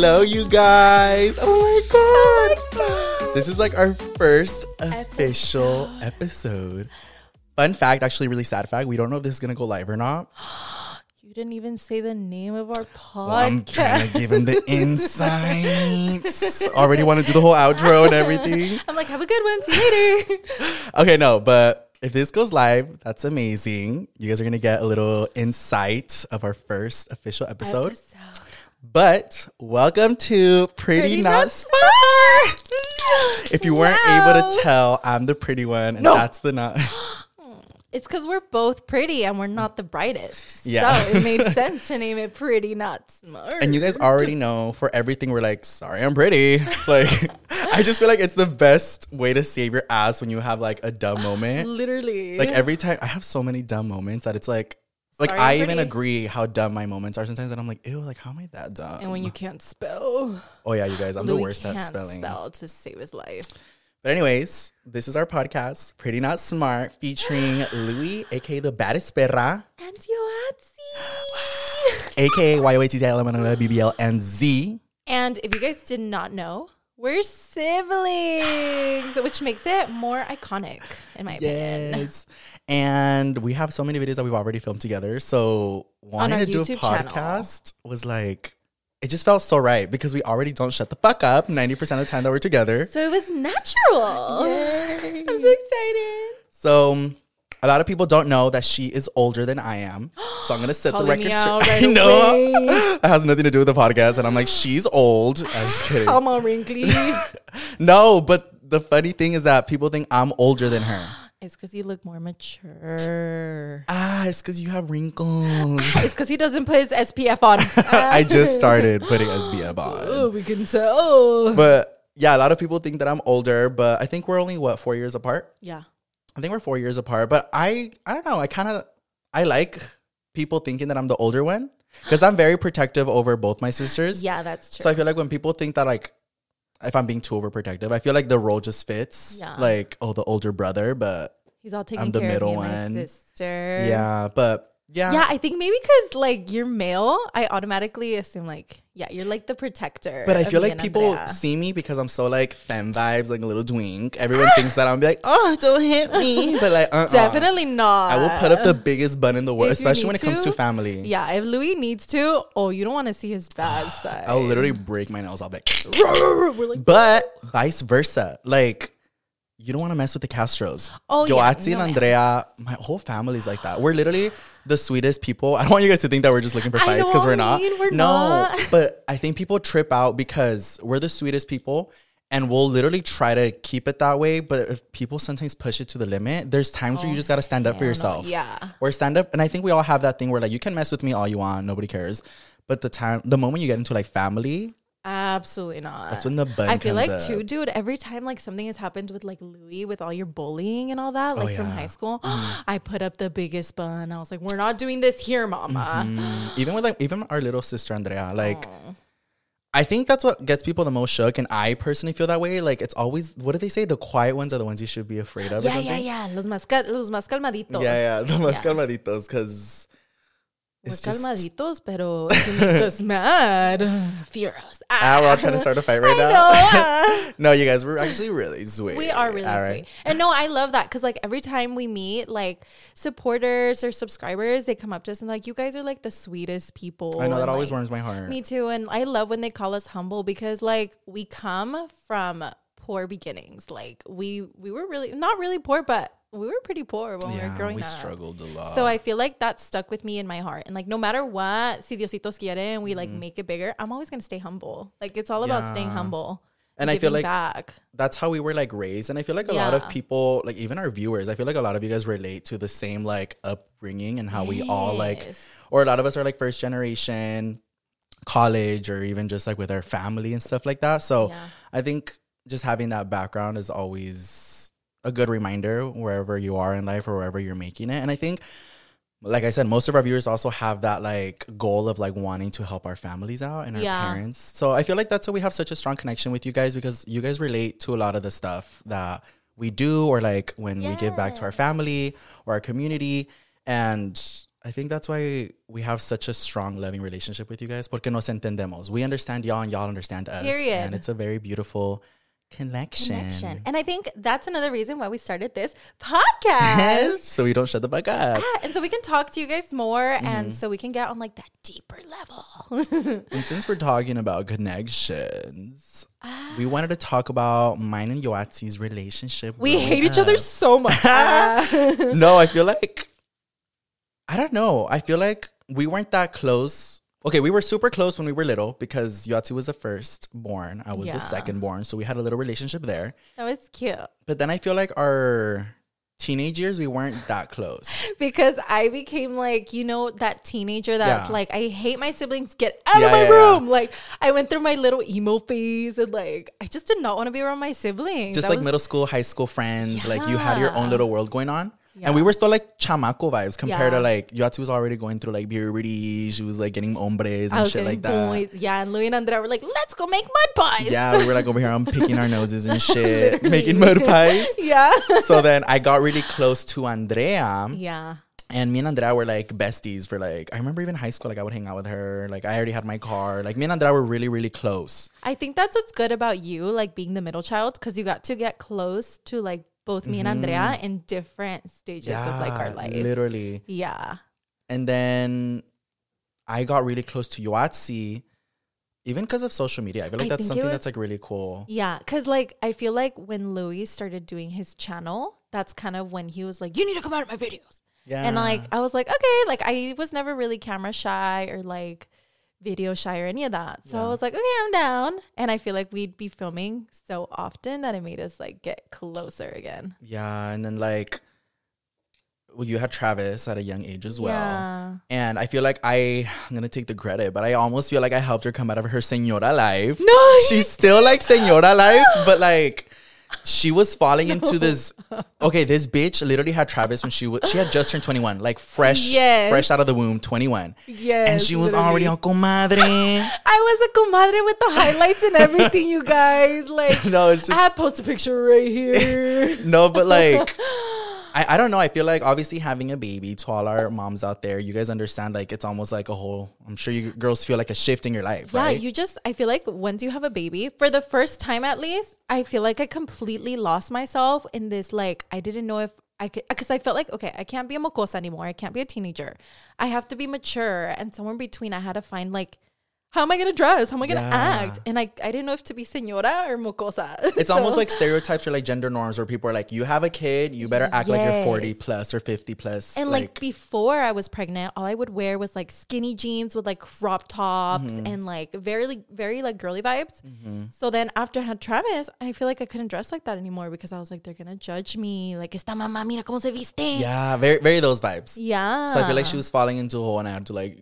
Hello, you guys. Oh my god. This is like our first official episode. Fun fact, actually really sad fact, we don't know if this is going to go live or not. You didn't even say the name of our podcast. Well, I'm trying to give him the insights. Already want to do the whole outro and everything. I'm like, have a good one. See you later. Okay, no, but if this goes live, that's amazing. You guys are going to get a little insight of our first official episode. But welcome to Pretty Not Smart. If you weren't able to tell, I'm the pretty one and that's the not. It's because we're both pretty and we're not the brightest. Yeah. So it made sense to name it Pretty Not Smart. And you guys already know for everything, we're like, sorry, I'm pretty. Like, I just feel like it's the best way to save your ass when you have like a dumb moment. Literally. Like every time, I have so many dumb moments that it's like, I even agree how dumb my moments are sometimes. And I'm like, ew, like, how am I that dumb? And when you can't spell. Oh, yeah, you guys, I'm the worst at spelling. Louie can't spell to save his life. But anyways, this is our podcast, Pretty Not Smart, featuring Louie, a.k.a. the Bad Esperas. And Yoatzi. A.k.a. YOATZLMNLBBLNZ. And if you guys did not know, we're siblings, which makes it more iconic, in my opinion. Yes. And we have so many videos that we've already filmed together. So wanting to do a podcast was like... It just felt so right because we already don't shut the fuck up 90% of the time that we're together. So it was natural. Yay. I'm so excited. So a lot of people don't know that she is older than I am. So I'm going to set the record straight. No, it has nothing to do with the podcast. And I'm like, she's old. I'm just kidding. I'm all wrinkly. No, but the funny thing is that people think I'm older than her. It's because you look more mature. Ah, it's because you have wrinkles. It's because he doesn't put his SPF on. I just started putting SPF on. Oh, we can tell. But yeah, a lot of people think that I'm older, but I think we're only, 4 years apart? Yeah. I think we're 4 years apart, but I don't know. I like people thinking that I'm the older one because I'm very protective over both my sisters. Yeah, that's true. So I feel like when people think that like, if I'm being too overprotective, I feel like the role just fits. Yeah. Like, oh, the older brother, but he's all taking I'm the care middle of me and my sister. Yeah, but yeah. Yeah, I think maybe because like you're male, I automatically assume like, yeah, you're like the protector. But I feel like people see me because I'm so like femme vibes, like a little dwink. Everyone thinks that I'm like, oh, don't hit me. But like, Definitely not. I will put up the biggest bun in the world, especially when it comes to family. Yeah, if Louie needs to, oh, you don't want to see his bad side. I'll literally break my nails. I'll be like, but vice versa. Like, you don't want to mess with the Castros. Oh, Yoatzi and Andrea, my whole family's like that. We're literally the sweetest people. I don't want you guys to think that we're just looking for fights because we're not. We're not. But I think people trip out because we're the sweetest people and we'll literally try to keep it that way. But if people sometimes push it to the limit, there's times where you just got to stand up for yourself. Yeah. Or stand up. And I think we all have that thing where like, you can mess with me all you want. Nobody cares. But the moment you get into like family... Absolutely not. That's when the bun I feel like up. Too, dude, every time like something has happened with like Louie with all your bullying and all that, like from high school, I put up the biggest bun. I was like, we're not doing this here, mama. Mm-hmm. Even with like even our little sister Andrea, like I think that's what gets people the most shook, and I personally feel that way. Like it's always, what do they say? The quiet ones are the ones you should be afraid of. Yeah, or Los más calmaditos. Yeah, los más calmaditos, because it's just calmaditos, pero it makes us mad. Fieros. We're all trying to start a fight right now. No, you guys, we're actually really sweet. We are really sweet. And no, I love that because like every time we meet, like supporters or subscribers, they come up to us and like, you guys are like the sweetest people. I know, that and, always warms my heart. Me too. And I love when they call us humble because like we come from poor beginnings. Like we were really, not really poor, but we were pretty poor when we were growing up. We struggled a lot. So I feel like that stuck with me in my heart. And like, no matter what, si Diositos quiere, and we like make it bigger, I'm always going to stay humble. Like, it's all about staying humble. And I feel like that's how we were like raised. And I feel like a lot of people, like even our viewers, I feel like a lot of you guys relate to the same like upbringing and how we all like, or a lot of us are like first generation, college, or even just like with our family and stuff like that. So I think just having that background is always a good reminder wherever you are in life or wherever you're making it. And I think, like I said, most of our viewers also have that like goal of like wanting to help our families out and our parents. So I feel like that's why we have such a strong connection with you guys, because you guys relate to a lot of the stuff that we do, or like when we give back to our family or our community. And I think that's why we have such a strong, loving relationship with you guys. Porque nos entendemos. We understand y'all and y'all understand us. Period. And it's a very beautiful connection. And I think that's another reason why we started this podcast. Yes, so we don't shut the fuck up. Ah, and so we can talk to you guys more, mm-hmm. and so we can get on like that deeper level. And since we're talking about connections, we wanted to talk about mine and Yoatzi's relationship. We hate each other so much. No, I feel like, I don't know. I feel like we weren't that close. Okay, we were super close when we were little because Yoatzi was the firstborn. I was the secondborn. So we had a little relationship there. That was cute. But then I feel like our teenage years, we weren't that close. Because I became like, you know, that teenager that's like, I hate my siblings. Get out of my room. Yeah. Like, I went through my little emo phase and like, I just did not want to be around my siblings. Just that like middle school, high school friends. Yeah. Like you had your own little world going on. Yeah. And we were still like chamaco vibes compared to like Yoatzi was already going through like beauty. She was like getting hombres and shit like that. Boys. Yeah, and Louie and Andrea were like, let's go make mud pies. Yeah, we were like over here on picking our noses and shit, making mud pies. Yeah. So then I got really close to Andrea. Yeah. And me and Andrea were like besties for like, I remember even high school, like I would hang out with her. Like I already had my car. Like me and Andrea were really, really close. I think that's what's good about you, like being the middle child, because you got to get close to like both me and Andrea in different stages of like our life. Literally. Yeah. And then I got really close to Yoatzi, even because of social media. I feel like that's something that's like really cool. Yeah. Because like, I feel like when Louis started doing his channel, that's kind of when he was like, you need to come out of my videos. Yeah. And like, I was like, okay. Like I was never really camera shy or like video shy or any of that. So I was like, okay, I'm down. And I feel like we'd be filming so often that it made us like get closer again. Yeah. And then like, well, you had Travis at a young age as well. Yeah. And I feel like I'm going to take the credit, but I almost feel like I helped her come out of her señora life. No, she's still like señora life, but like, she was falling into this. Okay, this bitch literally had Travis when she had just turned 21, like fresh out of the womb, 21. Yes, and she was already on comadre. I was a comadre with the highlights and everything, you guys. Like, no, it's just, I post a picture right here. No, but like, I don't know. I feel like obviously having a baby, to all our moms out there, you guys understand like it's almost like a whole, I'm sure you girls feel like a shift in your life, right? Yeah, you just, I feel like once you have a baby, for the first time at least, I feel like I completely lost myself in this like, I didn't know if I could, because I felt like, okay, I can't be a mocosa anymore. I can't be a teenager. I have to be mature. And somewhere in between, I had to find like, how am I going to dress? How am I going to act? And I didn't know if to be señora or mocosa. It's so almost like stereotypes or like gender norms where people are like, you have a kid, you better act like you're 40 plus or 50 plus. And like before I was pregnant, all I would wear was like skinny jeans with like crop tops and like very, very like girly vibes. Mm-hmm. So then after I had Travis, I feel like I couldn't dress like that anymore because I was like, they're going to judge me. Like, esta mamá, mira cómo se viste. Yeah, very, very those vibes. Yeah. So I feel like she was falling into a hole and I had to like,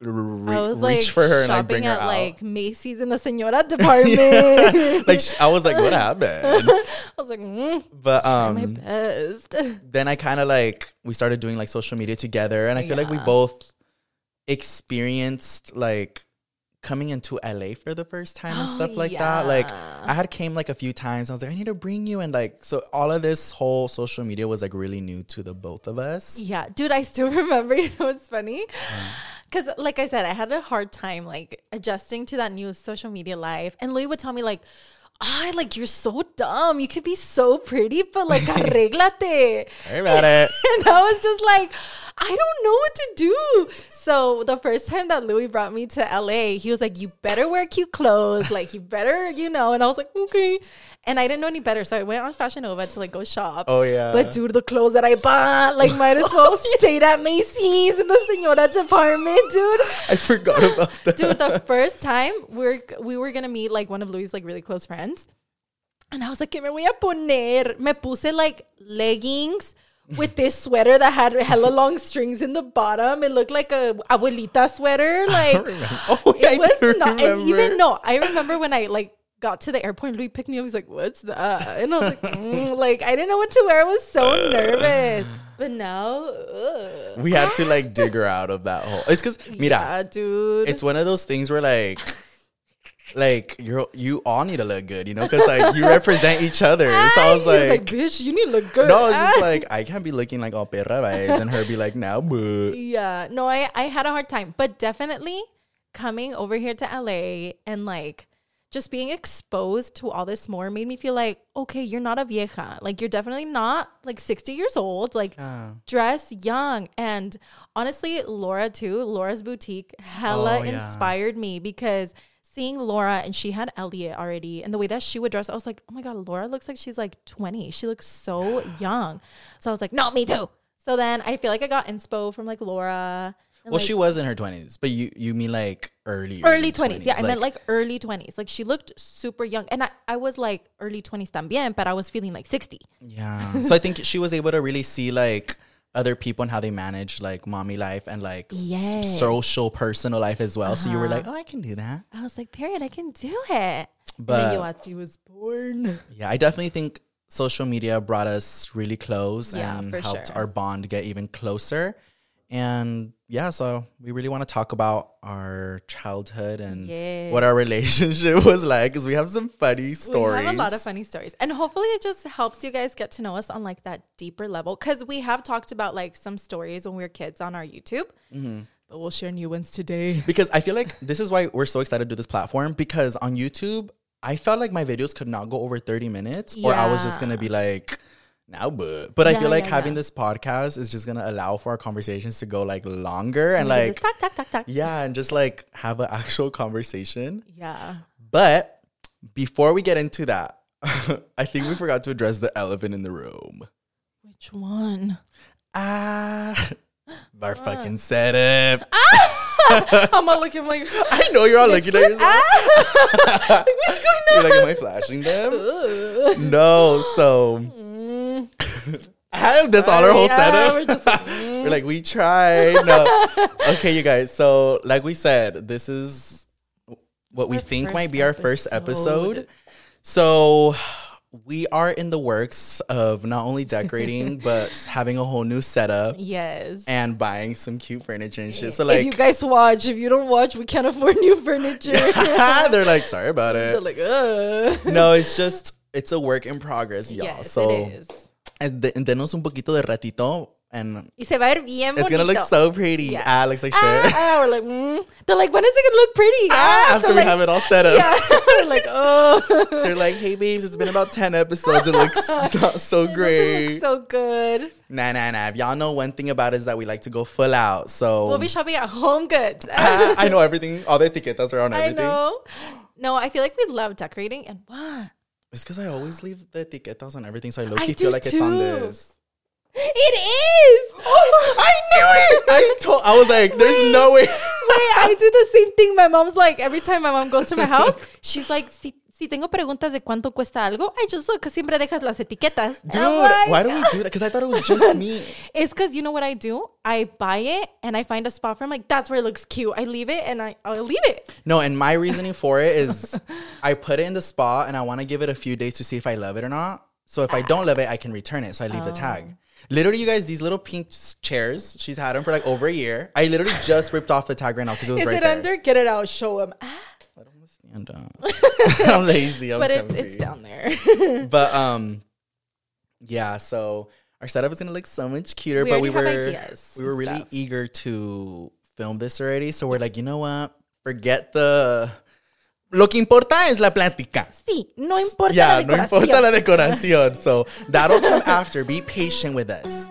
reach like for her and like bring her out. Like Macy's in the señora department. Like I was like, what happened? I was like, but my best. Then I kind of like we started doing like social media together, and I feel like we both experienced like coming into LA for the first time and stuff like that. Like I had came like a few times. I was like, I need to bring you, and like so all of this whole social media was like really new to the both of us. Yeah, dude, I still remember. You know what's funny? Because, like I said, I had a hard time, like, adjusting to that new social media life. And Louis would tell me, like, like, you're so dumb. You could be so pretty, but, like, arreglate. Sorry about it. And I was just like, I don't know what to do. So the first time that Louis brought me to LA, he was like, you better wear cute clothes. Like, you better, you know. And I was like, okay. And I didn't know any better. So I went on Fashion Nova to, like, go shop. Oh, yeah. But, dude, the clothes that I bought, like, might as well stayed at Macy's in the señora department, dude. I forgot about that. Dude, the first time we were going to meet, like, one of Louis' like, really close friends. And I was like, ¿qué me voy a poner? Me puse, like, leggings with this sweater that had hella long strings in the bottom. It looked like a abuelita sweater. Like, I remember when I, like, got to the airport and Louis picked me up. He's like, what's that? And I was like, like, I didn't know what to wear. I was so nervous. But now, we had to like dig her out of that hole. It's because, mira, dude. It's one of those things where like, like, you all need to look good, you know, because, like, you represent each other. So I was like, bitch, you need to look good. No, I was just like, I can't be looking like all perra vibes and her be like, nah, but. Yeah, no, I had a hard time. But definitely coming over here to LA and, like, just being exposed to all this more made me feel like, okay, you're not a vieja. Like, you're definitely not, like, 60 years old. Like, dress young. And honestly, Laura, too, Laura's boutique hella inspired me, because seeing Laura, and she had Elliot already, and the way that she would dress, I was like, oh, my God, Laura looks like she's, like, 20. She looks so young. So I was like, no, me too. So then I feel like I got inspo from, like, Laura. Well, like, she was in her 20s, but you mean like early 20s. Yeah, like, I meant like early 20s. Like, she looked super young. And I was like early 20s también, but I was feeling like 60. Yeah. So I think she was able to really see like other people and how they manage like mommy life and like social personal life as well. So you were like, oh, I can do that. I was like, period, I can do it. But then Yoatzi was born. Yeah, I definitely think social media brought us really close and helped our bond get even closer. And yeah, so we really want to talk about our childhood and what our relationship was like, because we have some funny stories. We have a lot of funny stories. And hopefully it just helps you guys get to know us on like that deeper level, because we have talked about like some stories when we were kids on our YouTube. Mm-hmm. But we'll share new ones today. Because I feel like this is why we're so excited to do this platform, because on YouTube, I felt like my videos could not go over 30 minutes or I was just going to be like... Now, but I feel like having this podcast is just going to allow for our conversations to go like longer and like talk. Yeah, and just like have an actual conversation. Yeah. But before we get into that, I think we forgot to address the elephant in the room. Which one? Our fucking setup. I'm all looking like... I know you're all looking at yourself. Like, what's going on? You're like, am I flashing them? No, so... That's all our whole setup. We're, just like, we're like, we tried. No. Okay, you guys. So, like we said, this is what we think might be our first episode. So, we are in the works of not only decorating, but having a whole new setup. Yes. And buying some cute furniture and shit. So, like, if you guys watch, if you don't watch, we can't afford new furniture. They're like, sorry about it. They're like, no, it's a work in progress, y'all. Yes, so, it is. Denos un poquito de ratito and y se va a ver bien bonito. It's gonna look so pretty. Yeah. Looks like shit. We're like, They're like, when is it gonna look pretty? After we like, have it all set up. Yeah. We're like, oh. They're like, hey babes, it's been about 10 episodes. It looks not so great. It looks so good. Nah. If y'all know one thing about us, that we like to go full out. So we'll be shopping at Home Goods. I know everything. All the etiquetas are on everything. I know. No, I feel like we love decorating and what? It's because I always leave the etiquetas on everything, so I low-key feel like it's on this. It is! Oh, I knew it! I was like, there's no way. I do the same thing. My mom's like, every time my mom goes to my house, she's like, si tengo preguntas de cuánto cuesta algo, I just look, because siempre dejas las etiquetas. Dude, like, why do we do that? Because I thought it was just me. It's because, you know what I do? I buy it, and I find a spot for it. Like, that's where it looks cute. I leave it, and I'll leave it. No, and my reasoning for it is I put it in the spot, and I want to give it a few days to see if I love it or not. So if I don't love it, I can return it. So I leave the tag. Literally, you guys, these little pink chairs, she's had them for like over a year. I literally just ripped off the tag right now because it was right there. Is it under? Get it out. Show them. And I'm lazy. But it's down there. But yeah. So our setup is gonna look so much cuter. But we were really eager to film this already. So we're like, you know what? Forget the. Lo que importa es la plática. Sí, no importa la decoración. Yeah, no importa la decoración. So that'll come after. Be patient with us.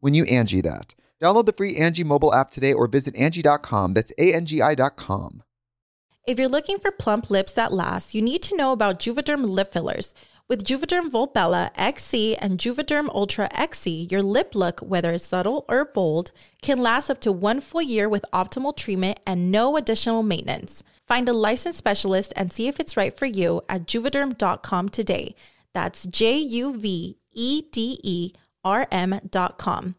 when you Angie that. Download the free Angie mobile app today or visit Angie.com. That's ANGI.com. If you're looking for plump lips that last, you need to know about Juvederm lip fillers. With Juvederm Volbella XC and Juvederm Ultra XC, your lip look, whether it's subtle or bold, can last up to 1 full year with optimal treatment and no additional maintenance. Find a licensed specialist and see if it's right for you at Juvederm.com today. That's Juvederm.com.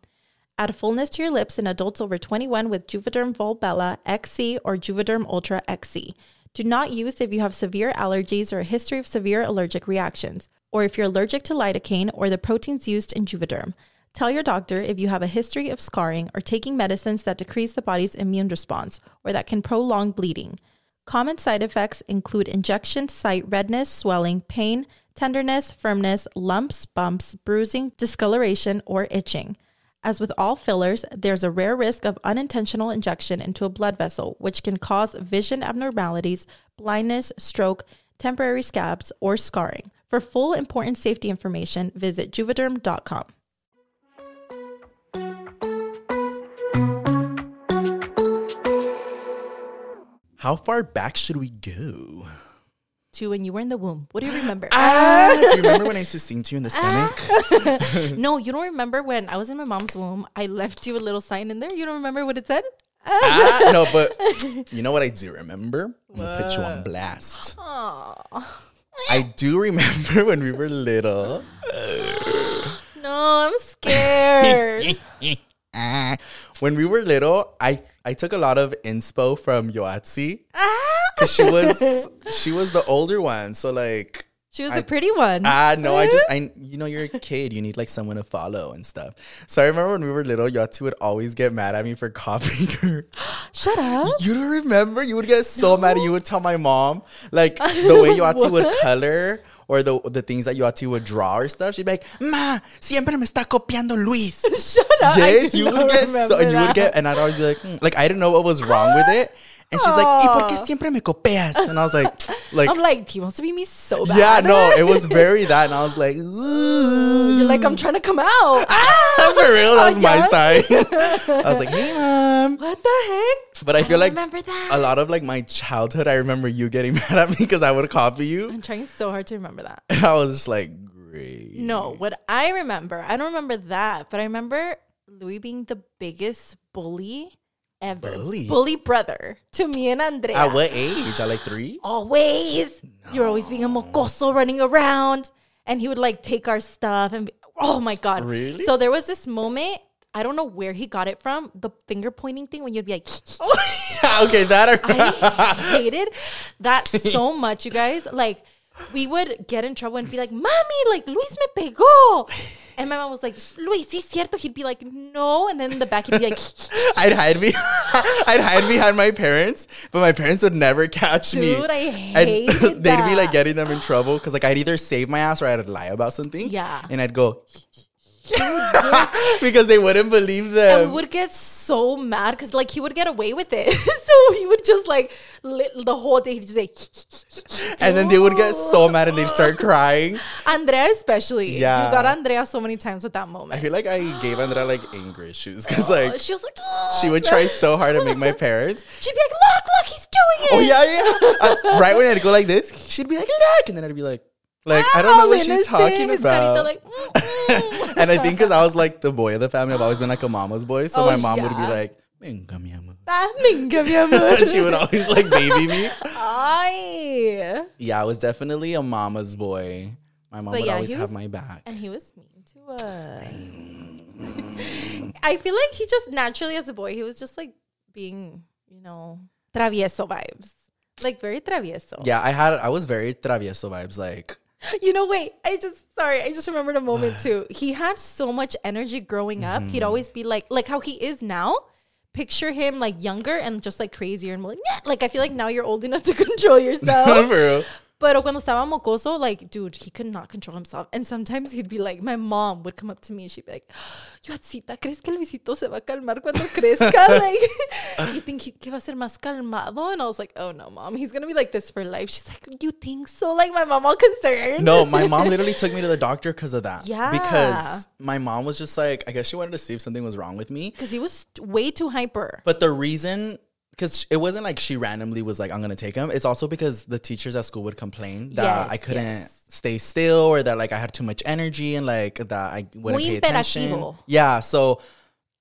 Add fullness to your lips in adults over 21 with Juvederm Volbella XC or Juvederm Ultra XC. Do not use if you have severe allergies or a history of severe allergic reactions, or if you're allergic to lidocaine or the proteins used in Juvederm. Tell your doctor if you have a history of scarring or taking medicines that decrease the body's immune response or that can prolong bleeding. Common side effects include injection site redness, swelling, pain, tenderness, firmness, lumps, bumps, bruising, discoloration, or itching. As with all fillers, there's a rare risk of unintentional injection into a blood vessel, which can cause vision abnormalities, blindness, stroke, temporary scabs, or scarring. For full important safety information, visit Juvederm.com. How far back should we go? To when you were in the womb. What do you remember? Do you remember when I used to sing to you in the stomach? No, you don't remember when I was in my mom's womb. I left you a little sign in there. You don't remember what it said? No, but you know what I do remember? I'm going to put you on blast. Aww. I do remember when we were little. No, I'm scared. When we were little, I took a lot of inspo from Yoatzi. Because she was the older one. So like she was the pretty one. No, I you know, you're a kid. You need like someone to follow and stuff. So I remember when we were little, Yoatzi would always get mad at me for copying her. Shut up. You don't remember? You would get so mad, and you would tell my mom like the way Yoatzi would color or the things that Yoatzi would draw or stuff. She'd be like, "Ma, siempre me está copiando Luis." Shut up. Yes, you would get so, and you would get, and I'd always be like, like I didn't know what was wrong with it. And she's like, "¿Y por qué siempre me copias?" And I was like, I'm like, he wants to be me so bad. Yeah, no, it was very that. And I was like, ooh. You're like, I'm trying to come out. For real, that was my side. I was like, hey, mom. What the heck? But I feel like a lot of like my childhood, I remember you getting mad at me because I would copy you. I'm trying so hard to remember that. And I was just like, great. No, what I don't remember that. But I remember Louie being the biggest bully ever. Bully brother to me and Andrea. At what age? At like 3? Always. No. You're always being a mocoso running around. And he would like take our stuff and oh my God. Really? So there was this moment, I don't know where he got it from, the finger pointing thing when you'd be like. Okay, I hated that so much, you guys. Like we would get in trouble and be like, "Mommy, like Luis me pegó." And my mom was like, "Luis, sí, cierto." He'd be like, "No." And then in the back, he'd be like, I'd hide behind my parents, but my parents would never catch me. Dude, I hate that. They'd be like getting them in trouble because like I'd either save my ass or I'd lie about something. Yeah. And I'd go, because they wouldn't believe them. And we would get so mad because like he would get away with it. So he would just like the whole day he'd just like and then they would get so mad and they'd start crying. Andrea especially. Yeah. You got Andrea so many times with that moment. I feel like I gave Andrea like anger issues because like she was like she would try so hard to make my parents. She'd be like, Look, he's doing it. Oh yeah. Right when I'd go like this, she'd be like, "Look," and then I'd be like, I don't know what she's talking about. Like, and I think because I was like the boy of the family, I've always been like a mama's boy. So my mom would be like, "Venga, mi amor." "Venga, mi amor." She would always like baby me. Ay. Yeah, I was definitely a mama's boy. My mom would always have my back. And he was mean to us. I feel like he just naturally as a boy, he was just like being, you know, travieso vibes. Like very travieso. Yeah, I was very travieso vibes. Like, you know, wait, I just remembered a moment too. He had so much energy growing up. He'd always be like how he is now. Picture him like younger and just like crazier and more like, nah. Like I feel like now you're old enough to control yourself. No, for real. Pero cuando estaba mocoso, like, dude, he could not control himself. And sometimes he'd be like, my mom would come up to me and she'd be like, Yoatzita, ¿crees que el visito se va a calmar cuando crezca? Like, you think que va a ser más calmado? And I was like, oh no, mom, he's going to be like this for life. She's like, you think so? Like, my mom all concerned. No, my mom literally took me to the doctor because of that. Yeah. Because my mom was just like, I guess she wanted to see if something was wrong with me. Because he was way too hyper. But the reason... Because it wasn't like she randomly was like, I'm going to take him. It's also because the teachers at school would complain that I couldn't stay still or that like I had too much energy and like that I wouldn't pay attention. Yeah. So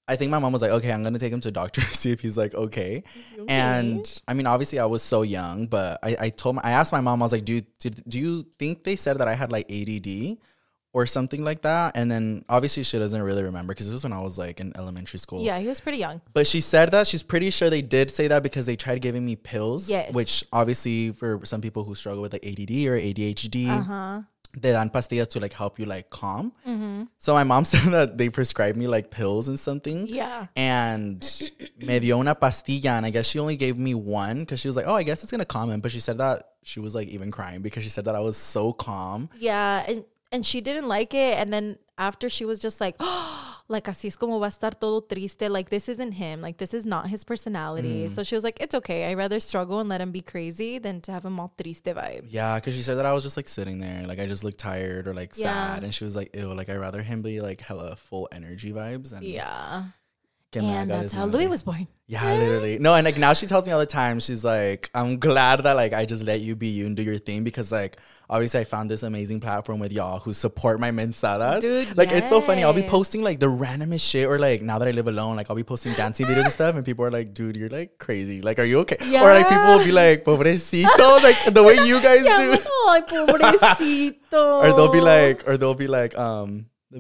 I think my mom was like, okay, I'm going to take him to a doctor to see if he's like, okay. And I mean, obviously I was so young, but I asked my mom, I was like, do you think they said that I had like ADD? Or something like that. And then obviously she doesn't really remember because this was when I was like in elementary school. Yeah, he was pretty young. But she said that. She's pretty sure they did say that because they tried giving me pills. Yes. Which obviously for some people who struggle with like ADD or ADHD, they dan pastillas to like help you like calm. Mm-hmm. So my mom said that they prescribed me like pills and something. Yeah. And me dio una pastilla. And I guess she only gave me one because she was like, oh, I guess it's going to calm him. But she said that she was like even crying because she said that I was so calm. Yeah. And she didn't like it. And then after she was just like, oh, like, así es como va a estar todo triste. Like, this isn't him. Like, this is not his personality. So she was like, it's okay. I'd rather struggle and let him be crazy than to have him all triste vibe. Yeah, because she said that I was just, like, sitting there. Like, I just looked tired or, like, sad. And she was like, ew, like, I'd rather him be, like, hella full energy vibes. And yeah. And that's how Louie was born. Yeah, literally. No, and, like, now she tells me all the time. She's like, I'm glad that, like, I just let you be you and do your thing because, like, obviously, I found this amazing platform with y'all who support my mensadas. Dude, like, it's so funny. I'll be posting, like, the randomest shit or, like, now that I live alone, like, I'll be posting dancing videos and stuff. And people are like, dude, you're, like, crazy. Like, are you okay? Yeah. Or, like, people will be like, pobrecito. Like, the way you guys do. Like, oh, pobrecito. Or they'll be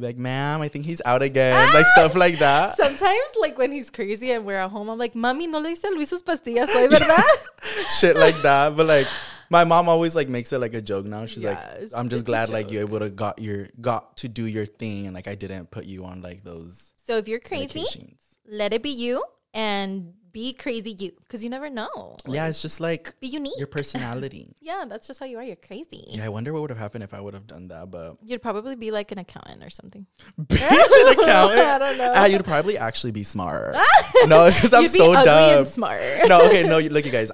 like, ma'am, I think he's out again. Ah! Like, stuff like that. Sometimes, like, when he's crazy and we're at home, I'm like, mami, no le hice a Luis sus pastillas, ¿no? ¿Verdad? Shit like that. But, like... My mom always, like, makes it, like, a joke now. She's like, I'm just glad, like, you able to got to do your thing. And, like, I didn't put you on, like, those. So if you're crazy, let it be you and be crazy you. Because you never know. Like, yeah, it's just, like, be unique. Your personality. Yeah, that's just how you are. You're crazy. Yeah, I wonder what would have happened if I would have done that. But you'd probably be, like, an accountant or something. Bitch, an accountant? I don't know. You'd probably actually be smart. No, it's because I'm so dumb. You'd be ugly and smart. No, okay, no, look, you guys.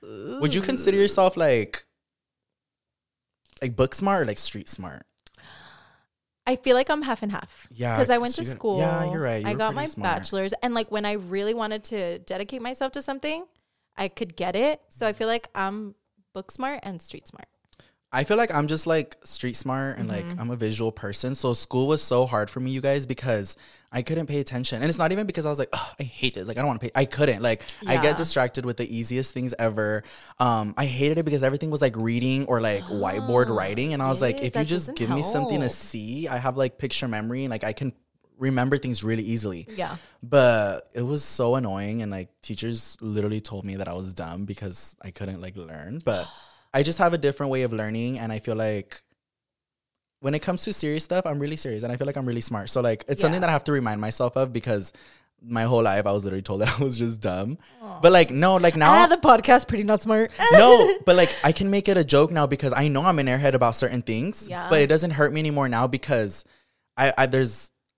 Would you consider yourself like book smart or like street smart? I feel like I'm half and half. Yeah. Because I went to school. Yeah, you're right. I got my bachelor's. And like when I really wanted to dedicate myself to something, I could get it. So I feel like I'm book smart and street smart. I feel like I'm just like street smart and like I'm a visual person. So school was so hard for me, you guys, because I couldn't pay attention. And it's not even because I was like, oh, I hate this. Like, I don't want to pay. I couldn't. Like, yeah. I get distracted with the easiest things ever. I hated it because everything was like reading or like whiteboard writing. And I was like, if you just give me something to see, I have like picture memory and like I can remember things really easily. Yeah. But it was so annoying. And like teachers literally told me that I was dumb because I couldn't like learn. But... I just have a different way of learning, and I feel like when it comes to serious stuff, I'm really serious, and I feel like I'm really smart. So, like, it's something that I have to remind myself of because my whole life I was literally told that I was just dumb. Aww. But, like, no, like, now... the podcast, Pretty Not Smart. No, but, like, I can make it a joke now because I know I'm an airhead about certain things, but it doesn't hurt me anymore now because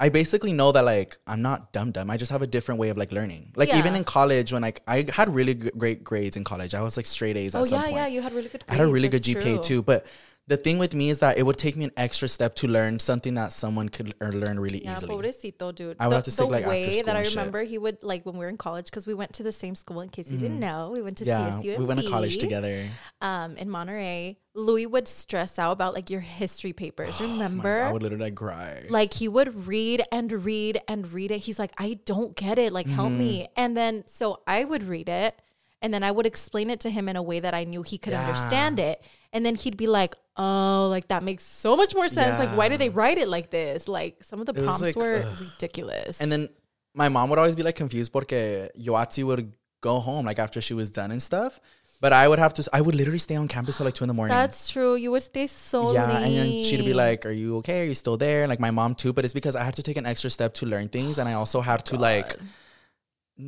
I basically know that, like, I'm not dumb. I just have a different way of, like, learning. Like, even in college when, like, I had really great grades in college. I was, like, straight A's at some point. Oh, yeah, you had really good grades. I had a really good GPA, too. But the thing with me is that it would take me an extra step to learn something that someone could learn really easily. Yeah, pobrecito, dude. I would have to stick, like, after school that I remember he would, like, when we were in college, because we went to the same school, in case you didn't know. We went to CSU. Yeah, we went to college together. In Monterey. Louis would stress out about like your history papers. Remember? I would literally cry. Like he would read and read and read it. He's like, I don't get it. Like help me. And then so I would read it and then I would explain it to him in a way that I knew he could understand it. And then he'd be like, oh, like that makes so much more sense. Like why did they write it like this? Like some of the prompts were ridiculous. And then my mom would always be like confused porque Yoatzi would go home, like after she was done and stuff. But I would literally stay on campus till like 2 a.m. That's true. You would stay so late. And then she'd be like, "Are you okay? Are you still there?" And like my mom too, but it's because I had to take an extra step to learn things, and I also had to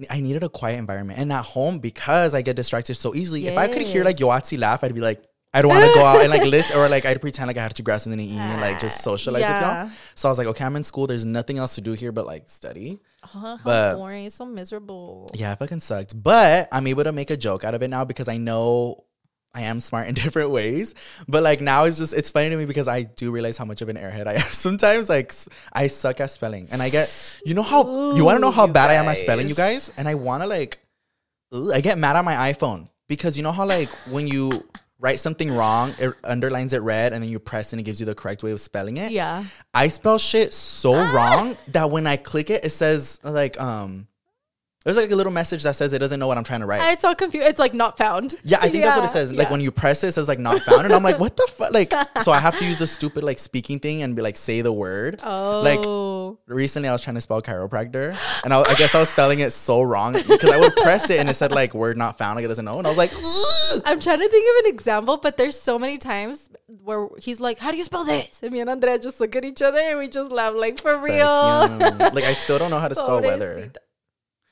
I needed a quiet environment. And at home, because I get distracted so easily, if I could hear like Yoatzi laugh, I'd be like, I don't want to go out and like list, or like I'd pretend like I had to grab something to eat and like just socialize with y'all. So I was like, okay, I'm in school. There's nothing else to do here but like study. How boring. It's so miserable. Yeah, it fucking sucked. But I'm able to make a joke out of it now because I know I am smart in different ways. But like now it's just, it's funny to me because I do realize how much of an airhead I am. Sometimes like I suck at spelling and I get, you know how, you want to know how bad I am at spelling, you guys? And I want to like, I get mad at my iPhone because you know how like when you... write something wrong, it underlines it red, and then you press and it gives you the correct way of spelling it. Yeah. I spell shit so wrong that when I click it, it says like, there's like a little message that says it doesn't know what I'm trying to write. It's all confused. It's like not found. Yeah, I think that's what it says. Like when you press it, it says like not found. And I'm like, what the fuck? Like, so I have to use the stupid like speaking thing and be like, say the word. Oh. Like recently I was trying to spell chiropractor. And I guess I was spelling it so wrong because I would press it and it said like word not found. Like it doesn't know. And I was like, I'm trying to think of an example, but there's so many times where he's like, how do you spell this? And me and Andrea just look at each other and we just laugh like, for real. Like, yeah. Like I still don't know how to spell weather.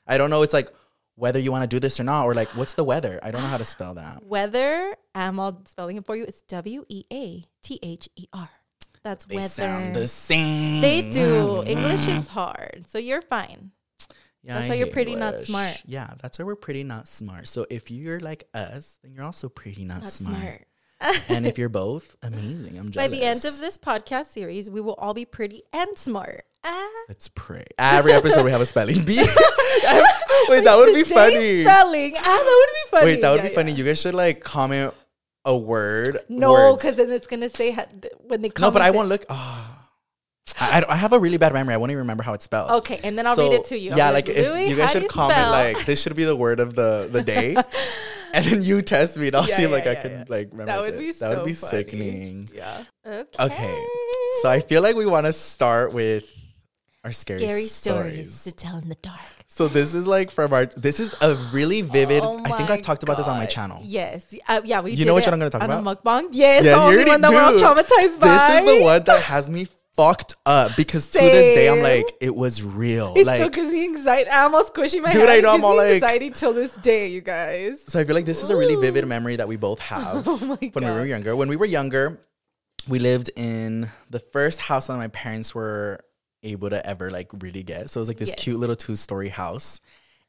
I don't know. It's like whether you want to do this or not, or like what's the weather? I don't know how to spell that. Weather. I'm all spelling it for you. It's WEATHER. That's weather. They sound the same. They do. English is hard, so you're fine. Yeah, that's why you're pretty not smart. Yeah, that's why we're pretty not smart. So if you're like us, then you're also pretty not smart. And if you're both, amazing. I'm jealous. By the end of this podcast series, we will all be pretty and smart. Let's pray. Every episode we have a spelling bee. Wait, that would be funny. Spelling. That would be funny. Wait, that would be funny. You guys should like comment a word. No, because then it's gonna say when they comment. No, but I won't look. Oh. I have a really bad memory. I won't even remember how it's spelled. Okay, and then I'll read it to you. Yeah, like if you guys should comment like this should be the word of the day. And then you test me and I'll see like I can like remember. That would be so funny. That would be sickening. Yeah. Okay. So I feel like we want to start with our scary stories to tell in the dark. So this is like from our, this is a really vivid, I think I've talked about this on my channel. Yes. Yeah, we did. You know which one I'm going to talk about? On a mukbang? Yes. Yeah, the only one that we're all traumatized by. This is the one that has me fucked up because to this day I'm like, it was real. It's like, still because the anxiety, I'm all squishing my head. I know, I'm all like, anxiety till this day, you guys. So I feel like this is a really vivid memory that we both have when we were younger. When we were younger, we lived in the first house that my parents were able to ever like really get. So it was like this cute little 2-story house.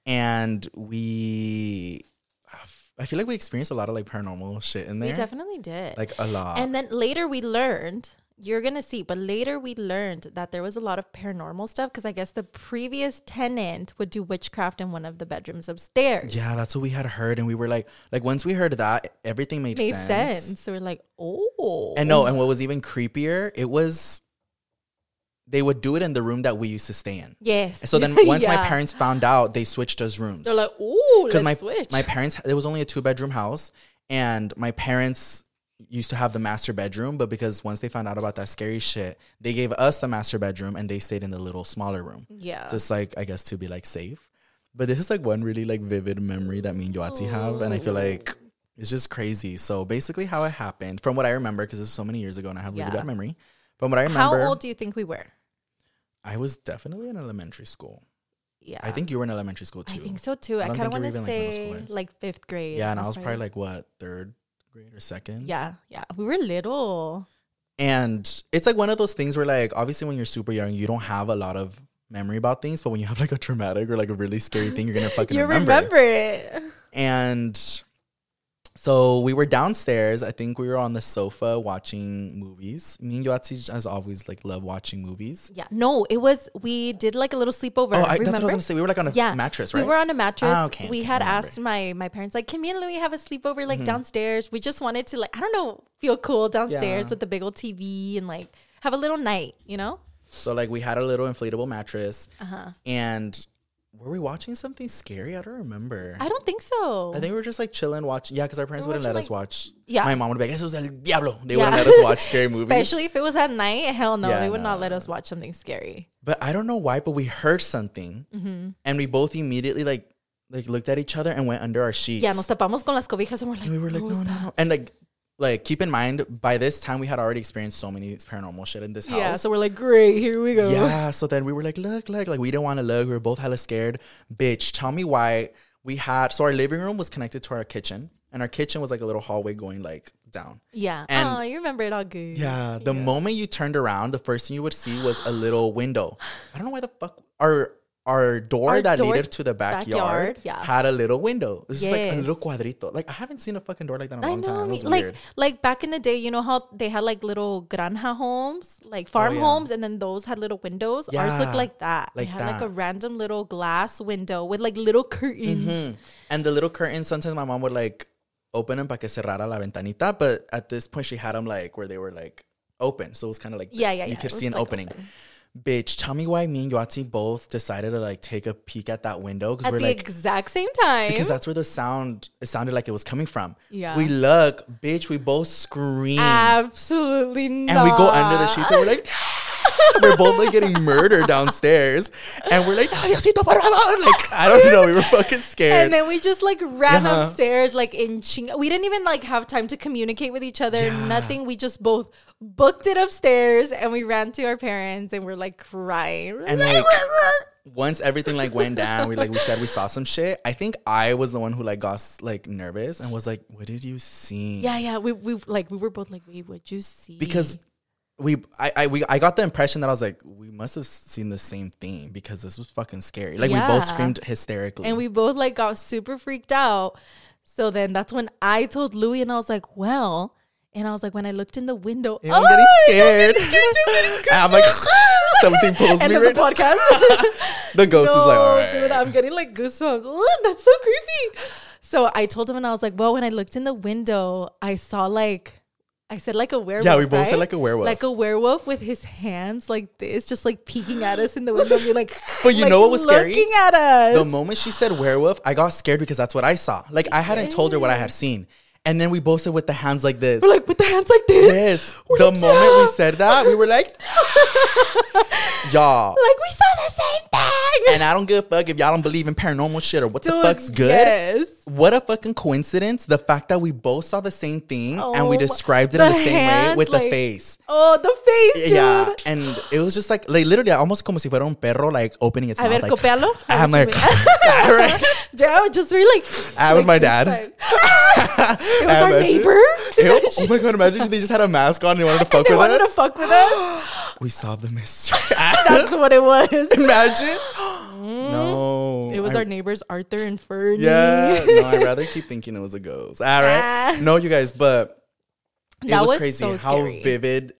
And I feel like we experienced a lot of like paranormal shit in there. We definitely did. Like a lot. And then later we learned, you're going to see, but later we learned that there was a lot of paranormal stuff because I guess the previous tenant would do witchcraft in one of the bedrooms upstairs. Yeah, that's what we had heard. And we were like once we heard that, everything made sense. So we're like, oh. And no, and what was even creepier, it was... they would do it in the room that we used to stay in. Yes. So then once my parents found out, they switched us rooms. They're like, ooh, let's switch. My parents, it was only a 2-bedroom house. And my parents used to have the master bedroom. But because once they found out about that scary shit, they gave us the master bedroom and they stayed in the little smaller room. Yeah. Just like, I guess, to be like safe. But this is like one really like vivid memory that me and Yoatzi have. And I feel like it's just crazy. So basically how it happened, from what I remember, because it's so many years ago and I have a really bad memory. From what I remember. How old do you think we were? I was definitely in elementary school. Yeah. I think you were in elementary school too. I think so too. I kind of want to say like 5th grade. Yeah, and I was probably like what, 3rd grade or 2nd? Yeah, yeah. We were little. And it's like one of those things where like obviously when you're super young, you don't have a lot of memory about things. But when you have like a traumatic or like a really scary thing, you're going to fucking remember it. And... so we were downstairs. I think we were on the sofa watching movies. Me and Yoatzi has always like loved watching movies. Yeah. No, it was, we did like a little sleepover. Oh, that's what I was going to say. We were like on a mattress, right? We were on a mattress. Ah, okay, we had asked my parents like, can me and Louie have a sleepover like downstairs? We just wanted to like, I don't know, feel cool downstairs with the big old TV and like have a little night, you know? So like we had a little inflatable mattress and... were we watching something scary? I don't remember. I don't think so. I think we were just like chilling, watching. Yeah, because our parents wouldn't let us watch. Yeah. My mom would be like, eso es el diablo. They wouldn't let us watch scary movies. Especially if it was at night. Hell no. They would not let us watch something scary. But I don't know why, but we heard something. And we both immediately like like looked at each other and went under our sheets. Yeah, nos tapamos con las cobijas and we're like, and we were like, no. And like keep in mind, by this time we had already experienced so many paranormal shit in this house. Yeah, so we're like, great, here we go. Yeah, so then we were like, look, like we didn't want to look. We were both hella scared. Bitch, tell me why we had. So our living room was connected to our kitchen, and our kitchen was like a little hallway going like down. Yeah. And oh, you remember it all good. Yeah. The moment you turned around, the first thing you would see was a little window. I don't know why the fuck our door leaded to the backyard had a little window. It was just like a little cuadrito. Like, I haven't seen a fucking door like that in a long time. It was weird. Like, back in the day, you know how they had like little granja homes, like farm homes, and then those had little windows? Yeah. Ours looked like that. Like it had like a random little glass window with like little curtains. Mm-hmm. And the little curtains, sometimes my mom would like open them para que cerrara la ventanita. But at this point, she had them like where they were like open. So it was kind of like you could see an opening. Bitch, tell me why me and Yoatzi both decided to like take a peek at that window at the exact same time, because that's where the sound, it sounded like it was coming from. Yeah, we look, bitch, we both scream absolutely not, and we go under the sheets and we're like, we're both like getting murdered downstairs, and we're like, no, Diosito, por favor. Like, I don't know, we were fucking scared. And then we just like ran upstairs, like we didn't even like have time to communicate with each other, nothing. We just both booked it upstairs, and we ran to our parents, and we're like crying. And like once everything like went down, we said we saw some shit. I think I was the one who like got like nervous and was like, what did you see? Yeah. We were both like, wait, what'd you see? Because I got the impression that I was like, we must have seen the same thing, because this was fucking scary. Like we both screamed hysterically, and we both like got super freaked out. So then that's when I told Louie, and I was like, well, and I was like, when I looked in the window, I'm getting scared. I'm like, something pulls me right now. Podcast. The ghost is like, all right, dude, I'm getting like goosebumps. Ugh, that's so creepy. So I told him, and I was like, well, when I looked in the window, I saw like. I said like a werewolf. Yeah, we both said like a werewolf. Like a werewolf with his hands like this, just like peeking at us in the window. Be like, but you like, know what was scary? Looking at us. The moment she said werewolf, I got scared because that's what I saw. Like I hadn't told her what I had seen. And then we both said with the hands like this. We're like, with the hands like this? Yes. We're the moment we said that, we were like, y'all. Like we saw the same thing. And I don't give a fuck if y'all don't believe in paranormal shit or what the fuck's good. Yes. What a fucking coincidence. The fact that we both saw the same thing and we described it in the same way with like, the face. Oh, the face, dude. Yeah. And it was just like literally almost como si fuera un perro like opening its mouth. A ver, like, copialo. I'm like, all right. Yeah, I was just really like. That was my dad. It was our neighbor. Oh my God, imagine if they just had a mask on and wanted to fuck with us. We solved the mystery. That's what it was. Imagine. No. It was our neighbors, Arthur and Fernie. Yeah. No, I'd rather keep thinking it was a ghost. All right. No, you guys, but it was crazy so how vivid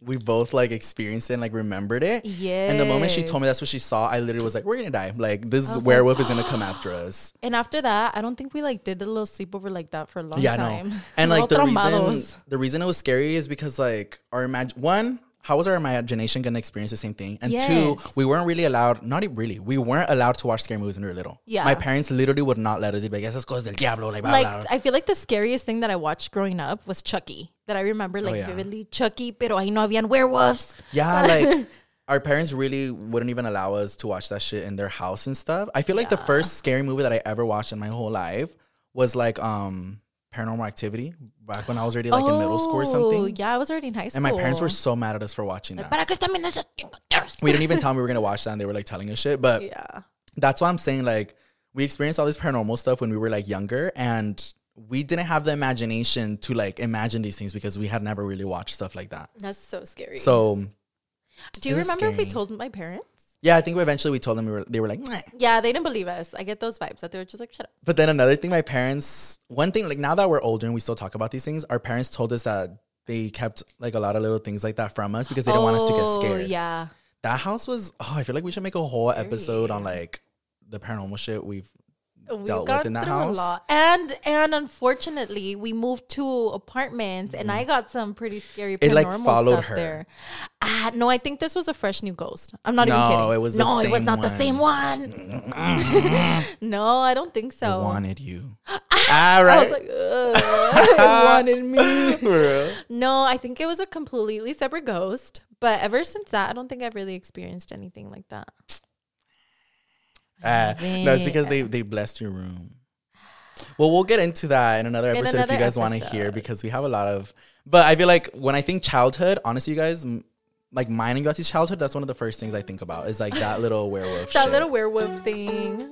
we both like experienced it and like remembered it. Yeah. And the moment she told me that's what she saw, I literally was like, we're gonna die. Like this werewolf is gonna come after us. And after that, I don't think we like did a little sleepover like that for a long time. No. And like the reason it was scary is because like how was our imagination going to experience the same thing? And two, we weren't really allowed, we weren't allowed to watch scary movies when we were little. Yeah. My parents literally would not let us. Be like, esas cosas del diablo. Like, blah, like blah, blah. I feel like the scariest thing that I watched growing up was Chucky. That I remember like vividly. Chucky, pero ahí no habían werewolves. Yeah, like our parents really wouldn't even allow us to watch that shit in their house and stuff. I feel like the first scary movie that I ever watched in my whole life was like Paranormal Activity, back when I was already like in middle school or something. Yeah, I was already in high school. And my parents were so mad at us for watching that. We didn't even tell them we were going to watch that, and they were like telling us shit. But that's why I'm saying like we experienced all this paranormal stuff when we were like younger, and we didn't have the imagination to like imagine these things because we had never really watched stuff like that. That's so scary. So do you remember if we told my parents? Yeah, I think we told them. They were like, meh. Yeah, they didn't believe us. I get those vibes that they were just like, shut up. But then another thing, one thing, like now that we're older and we still talk about these things, our parents told us that they kept like a lot of little things like that from us because they didn't want us to get scared. Yeah. That house was, I feel like we should make a whole episode on like the paranormal shit we've dealt with in that house. A lot. And unfortunately, we moved to apartments, and I got some pretty scary paranormal stuff her. There. No, I think this was a fresh new ghost. I'm not even kidding. It was not the same one. No, I don't think so. It wanted you. All right. I was like, it wanted me. No, I think it was a completely separate ghost. But ever since that, I don't think I've really experienced anything like that. No, it's because they blessed your room. Well, we'll get into that in another episode if you guys want to hear, because we have a lot of... But I feel like when I think childhood, honestly, you guys... Like mine and Yoatzi's childhood, that's one of the first things I think about is like that little werewolf that shit. Little werewolf thing.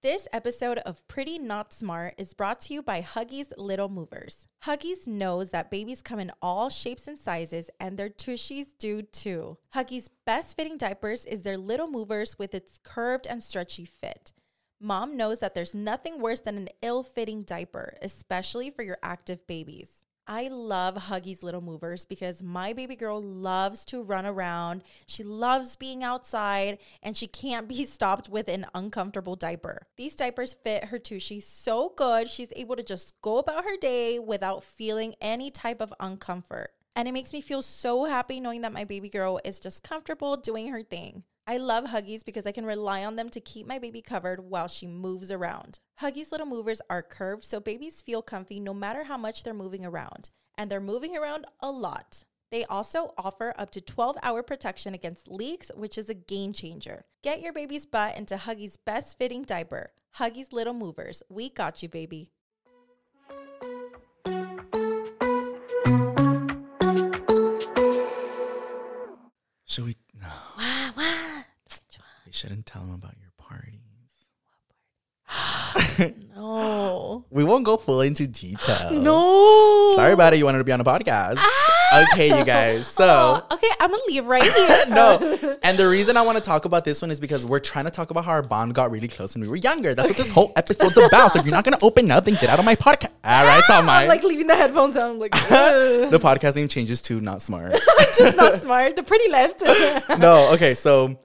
This episode of Pretty Not Smart is brought to you by Huggies Little Movers. Huggies knows that babies come in all shapes and sizes, and their tushies do too. Huggies' best fitting diapers is their Little Movers with its curved and stretchy fit. Mom knows that there's nothing worse than an ill-fitting diaper, especially for your active babies. I love Huggies Little Movers because my baby girl loves to run around. She loves being outside, and she can't be stopped with an uncomfortable diaper. These diapers fit her tushy so good, she's able to just go about her day without feeling any type of uncomfort. And it makes me feel so happy knowing that my baby girl is just comfortable doing her thing. I love Huggies because I can rely on them to keep my baby covered while she moves around. Huggies Little Movers are curved, so babies feel comfy no matter how much they're moving around. And they're moving around a lot. They also offer up to 12-hour protection against leaks, which is a game changer. Get your baby's butt into Huggies' best-fitting diaper. Huggies Little Movers. We got you, baby. Should we... No. You shouldn't tell them about your parties. What party? No. We won't go full into detail. No. Sorry about it. You wanted to be on a podcast. Okay, you guys. So. Oh, okay, I'm going to leave right here. No. And the reason I want to talk about this one is because we're trying to talk about how our bond got really close when we were younger. That's okay. What this whole episode's about. So if you're not going to open up, then get out of my podcast. All right, it's on mine. I'm like leaving the headphones on. I'm like, the podcast name changes to Not Smart. Just Not Smart. The pretty left. No. Okay, so.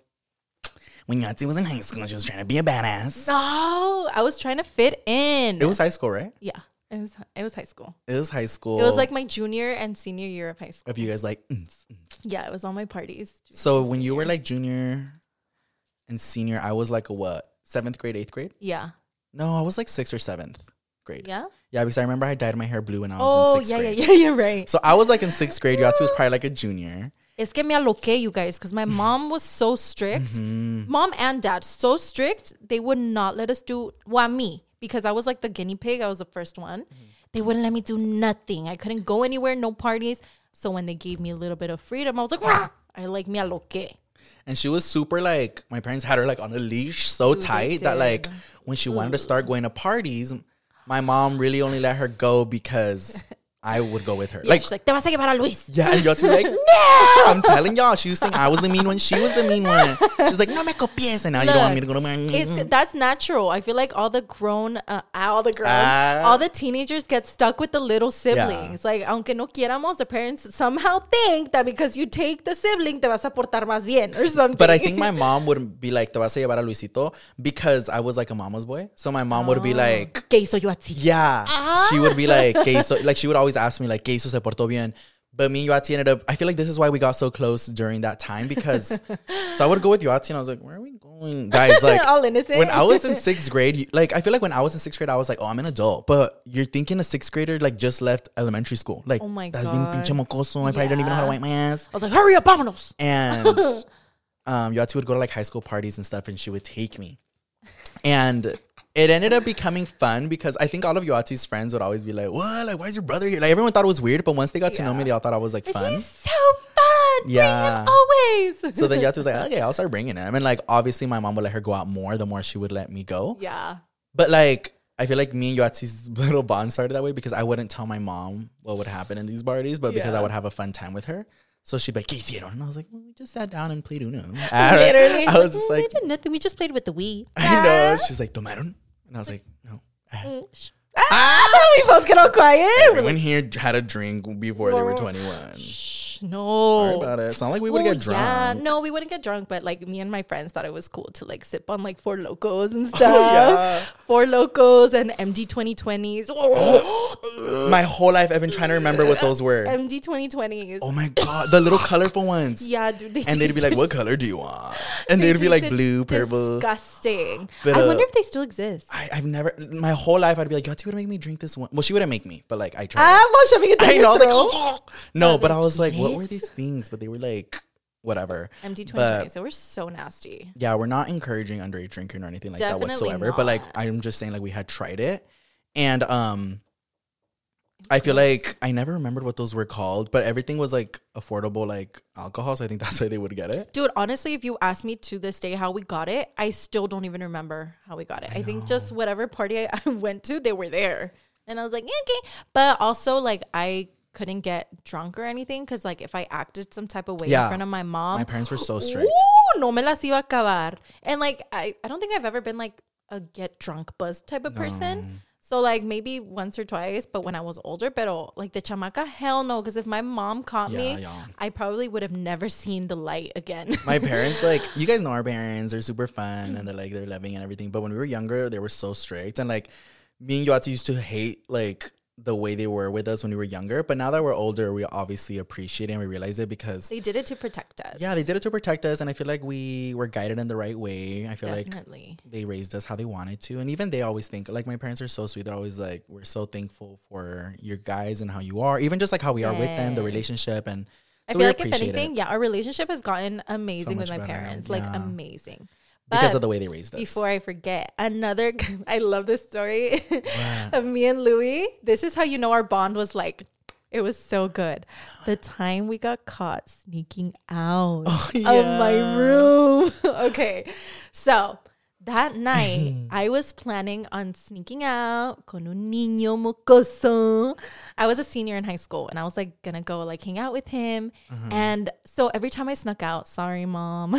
When Yoatzi was in high school, she was trying to be a badass. No, I was trying to fit in. It was high school, right? Yeah, it was high school. It was high school. It was like my junior and senior year of high school. If you guys like, yeah, it was all my parties. So when you were like junior and senior, I was like a what? 7th grade, 8th grade? Yeah. No, I was like 6th or 7th grade. Yeah? Yeah, because I remember I dyed my hair blue when I was in 6th grade. Yeah, you're right. So I was like in 6th grade. Yoatzi was probably like a junior. Es que me aloqué, you guys, because my mom was so strict. Mm-hmm. Mom and dad, so strict. They would not let us do, well, me, because I was like the guinea pig. I was the first one. Mm-hmm. They wouldn't let me do nothing. I couldn't go anywhere, no parties. So when they gave me a little bit of freedom, I was like, Wah! I like me aloqué. And she was super like, my parents had her like on a leash so tight that like when she wanted to start going to parties, my mom really only let her go because... I would go with her. Yeah, like, she's like, te vas a llevar a Luis. Yeah, and Yoatzi would be like, no. I'm telling y'all, she was saying I was the mean one. She was the mean one. She's like, no me copies. And now you don't want me to go to my... That's natural. I feel like all the grown... all the teenagers get stuck with the little siblings. Yeah. Like, aunque no quieramos, the parents somehow think that because you take the sibling, te vas a portar más bien or something. But I think my mom would be like, te vas a llevar a Luisito, because I was like a mama's boy. So my mom would be like... ¿Qué hizo Yoatzi? Yeah. She would be like, ¿Qué hizo? Like, she would always asked me like, ¿Qué hizo se portó bien? But me and Yoatzi ended up, I feel like this is why we got so close during that time, because so I would go with Yoatzi and I was like, where are we going, guys? Like, all innocent. When I was in 6th grade, like I feel like when I was in 6th grade, I was like, oh, I'm an adult. But you're thinking a 6th grader like just left elementary school, like, oh my god, that's been pinche mocoso. I probably don't even know how to wipe my ass. I was like, hurry up, vámonos. And Yoatzi would go to like high school parties and stuff, and she would take me, and it ended up becoming fun because I think all of Yoatzi's friends would always be like, what? Like, why is your brother here? Like, everyone thought it was weird, but once they got to know me, they all thought I was, like, fun. He's so fun. Yeah. Bring him always. So then Yoatzi was like, okay, I'll start bringing him. And, like, obviously, my mom would let her go out more the more she would let me go. Yeah. But, like, I feel like me and Yoatzi's little bond started that way because I wouldn't tell my mom what would happen in these parties, but because I would have a fun time with her. So she'd be like, ¿Qué hicieron? And I was like, well, we just sat down and played Uno. Literally. I was just like, we did nothing. We just played with the Wii. I know. She's like, ¿Tomaron? And I was like, no. We both get all quiet. Everyone here had a drink before they were 21. No. Sorry about it. It's not like we would get drunk. Yeah. No, we wouldn't get drunk. But like me and my friends thought it was cool to like sip on like Four Locos and stuff. Oh, yeah. Four Locos and MD 2020s. My whole life I've been trying to remember what those were. MD 2020s. Oh my God. The little colorful ones. Yeah, dude. And they'd be like, what color do you want? And they'd be like blue, purple. Disgusting. But, I wonder if they still exist. I've never, my whole life I'd be like, Yoatzi would make me drink this one. Well, she wouldn't make me, but like I tried. I'm not shoving it down your throat. I know. Like, no, but I was like, what were these things? But they were like whatever. MD 2020, so we're so nasty. Yeah, we're not encouraging underage drinking or anything like Definitely that whatsoever. Not. But like, I'm just saying, like, we had tried it, and I feel like I never remembered what those were called, but everything was like affordable, like alcohol. So I think that's why they would get it. Dude, honestly, if you ask me to this day how we got it, I still don't even remember how we got it. I think just whatever party I went to, they were there. And I was like, okay. But also, like, I couldn't get drunk or anything because, like, if I acted some type of way in front of my mom. My parents were so strict. Ooh, no me las iba a acabar. And, like, I don't think I've ever been, like, a get drunk buzz type of person. So, like, maybe once or twice, but when I was older, pero, like, the chamaca, hell no. Because if my mom caught me, I probably would have never seen the light again. My parents, like, you guys know our parents. They're super fun, and they're, like, they're loving and everything. But when we were younger, they were so strict. And, like, me and Yoatzi used to hate, like, the way they were with us when we were younger. But now that we're older, we obviously appreciate it and we realize it because... They did it to protect us. Yeah, they did it to protect us. And I feel like we were guided in the right way. I feel like they raised us how they wanted to. And even they always think... Like, my parents are so sweet. They're always like, we're so thankful for your guys and how you are. Even just, like, how we are with them, the relationship. And so I feel like, if anything, our relationship has gotten amazing with my parents. Like, amazing. But because of the way they raised us. Before I forget, I love this story of me and Louie. This is how you know our bond was like, it was so good. The time we got caught sneaking out of my room. Okay, so that night I was planning on sneaking out con un niño mocoso. I was a senior in high school and I was like gonna go like hang out with him. And so every time I snuck out, sorry mom,